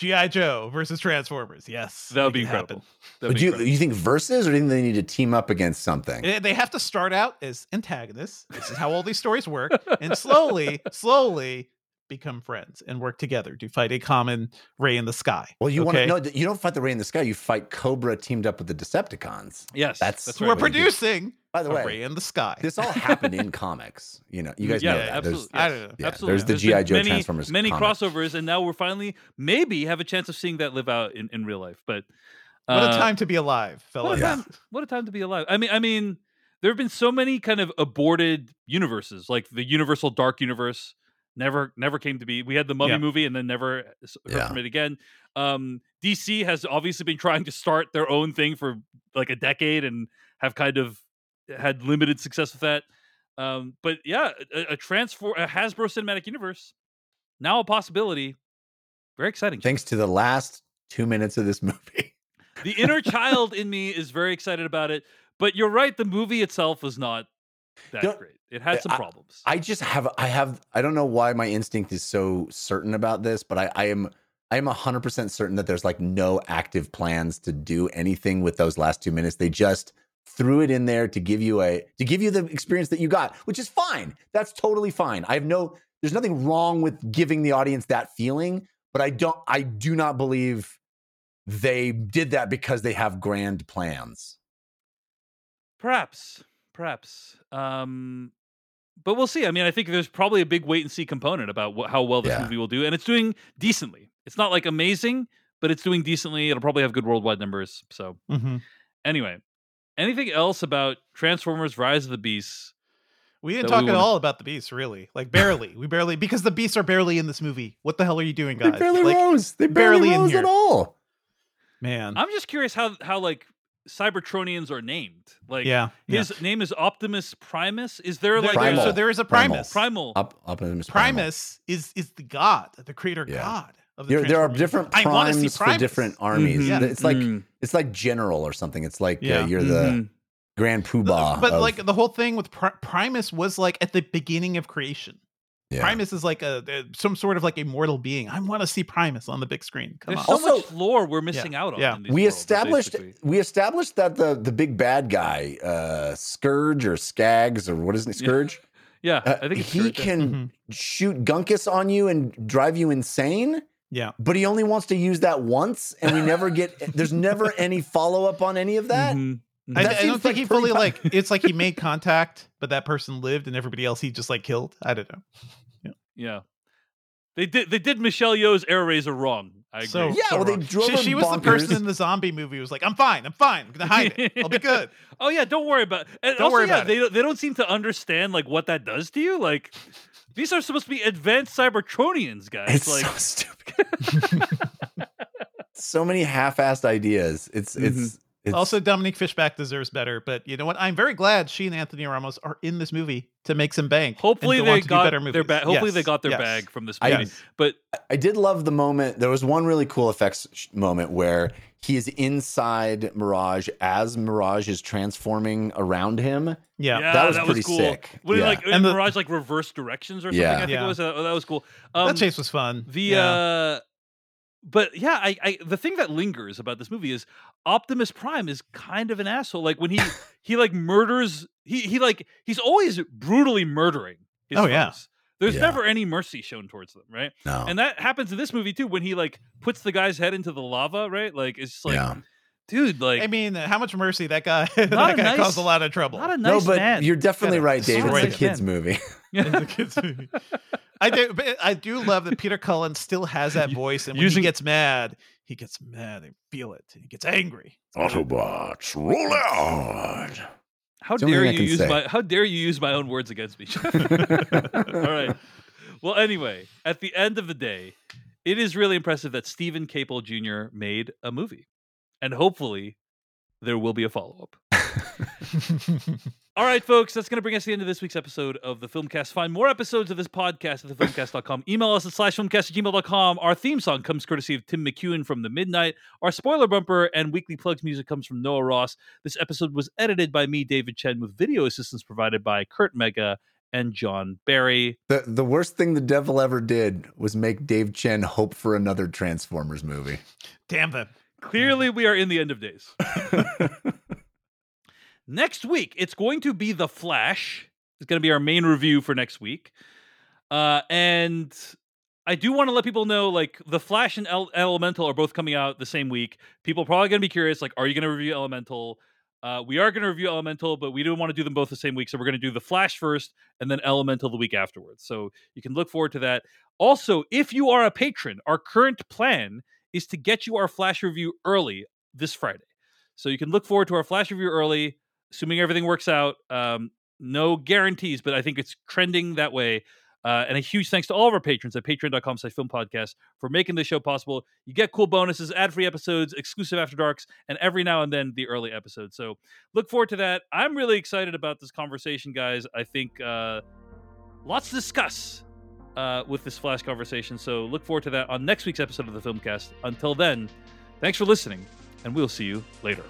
G.I. Joe versus Transformers. Yes. That would be incredible. But you think versus, or do you think they need to team up against something? They have to start out as antagonists. This is how all these stories work. And slowly become friends and work together to fight a common ray in the sky. Well, you don't fight the ray in the sky. You fight Cobra teamed up with the Decepticons. Yes. That's right. We're producing. By the way, ray in the sky. This all happened in comics. You know, you guys know that. Absolutely. Yes. I don't know. Yeah, absolutely. There's the G.I. Joe Transformers. Many comics. Crossovers, and now we're finally maybe have a chance of seeing that live out in real life. But what a time to be alive, fellas. What a time to be alive. I mean, there have been so many kind of aborted universes, like the Universal Dark Universe never came to be. We had the Mummy movie and then never heard from it again. DC has obviously been trying to start their own thing for like a decade and have kind of had limited success with that, but a Hasbro Cinematic Universe now a possibility. Very exciting. Thanks to the last 2 minutes of this movie, the inner child in me is very excited about it. But you're right, the movie itself was not that great. It had some problems. I don't know why my instinct is so certain about this, but I am 100% certain that there's like no active plans to do anything with those last 2 minutes. They just threw it in there to give you the experience that you got, which is fine. That's totally fine. There's nothing wrong with giving the audience that feeling, but I do not believe they did that because they have grand plans. Perhaps. But we'll see. I mean, I think there's probably a big wait and see component about how well this movie will do. And it's doing decently. It's not like amazing, but it's doing decently. It'll probably have good worldwide numbers. So anyway, anything else about Transformers: Rise of the Beasts? We didn't talk at all about the Beasts, really. Like, barely. Because the Beasts are barely in this movie. What the hell are you doing, guys? They barely rose. They barely rose at all. Man. I'm just curious how like, Cybertronians are named. Like, his name is Optimus Primus. Is there like... Primal. So there is a Primus. Primal. Primus is the god, the creator god. There are different primes for different armies. Mm-hmm. Yeah. It's like it's like general or something. It's like you're the grand poobah. But like the whole thing with Primus was like at the beginning of creation. Yeah. Primus is like some sort of like a mortal being. I want to see Primus on the big screen. Come on. There's so much lore we're missing out on. Yeah. In these we established that the big bad guy, Scourge or Skags or what is it? Scourge. Yeah, I think he can shoot Gunkus on you and drive you insane. Yeah, but he only wants to use that once, and we never get. There's never any follow up on any of that. Mm-hmm. That I don't think he fully like. It's like he made contact, but that person lived, and everybody else he just like killed. I don't know. Yeah. They did Michelle Yeoh's air razor wrong. I agree. They drove her bonkers. She was the person in the zombie movie who was like, I'm fine. I'm going to hide it. I'll be good. Oh, yeah. Don't worry about it. Don't worry about it. They don't seem to understand like what that does to you. Like, these are supposed to be advanced Cybertronians, guys. It's like, so stupid. So many half-assed ideas. It's also Dominique Fishback deserves better, but you know what? I'm very glad she and Anthony Ramos are in this movie to make some bank. Hopefully they got their bag. Hopefully they got their bag from this movie. But I did love the moment. There was one really cool effects moment where he is inside Mirage as Mirage is transforming around him. Yeah, that was pretty cool. Sick. When Mirage like reverse directions or something. Yeah. I think it was. That was cool. That chase was fun. But yeah, I the thing that lingers about this movie is Optimus Prime is kind of an asshole. Like when he like murders, he's always brutally murdering his friends. Yeah. There's never any mercy shown towards them, right? No. And that happens in this movie too when he like puts the guy's head into the lava, right? Like it's just like dude, like I mean, how much mercy that guy caused a lot of trouble. Not a nice man. You're definitely right, Dave. It's a kids movie. It's a kids movie. I do love that Peter Cullen still has that voice, and when he gets mad. I feel it. He gets angry. Autobots, roll out! How dare you use my own words against me? All right. Well, anyway, at the end of the day, It is really impressive that Stephen Caple Jr. made a movie. And hopefully there will be a follow-up. All right, folks, that's going to bring us to the end of this week's episode of The Filmcast. Find more episodes of this podcast at thefilmcast.com. Email us at /filmcast@gmail.com. Our theme song comes courtesy of Tim McEwen from The Midnight. Our spoiler bumper and weekly plugs music comes from Noah Ross. This episode was edited by me, David Chen, with video assistance provided by Kurt Mega and John Barry. The worst thing the devil ever did was make Dave Chen hope for another Transformers movie. Damn it. Clearly, we are in the end of days. Next week, it's going to be The Flash. It's going to be our main review for next week. And I do want to let people know, like, The Flash and Elemental are both coming out the same week. People are probably going to be curious, like, are you going to review Elemental? We are going to review Elemental, but we didn't want to do them both the same week. So we're going to do The Flash first and then Elemental the week afterwards. So you can look forward to that. Also, if you are a patron, our current plan is to get you our Flash review early this Friday. So you can look forward to our Flash review early. Assuming everything works out, no guarantees, but I think it's trending that way. And a huge thanks to all of our patrons at patreon.com/filmpodcast for making this show possible. You get cool bonuses, ad-free episodes, exclusive After Darks, and every now and then the early episodes. So look forward to that. I'm really excited about this conversation, guys. I think lots to discuss with this Flash conversation. So look forward to that on next week's episode of The Filmcast. Until then, thanks for listening, and we'll see you later.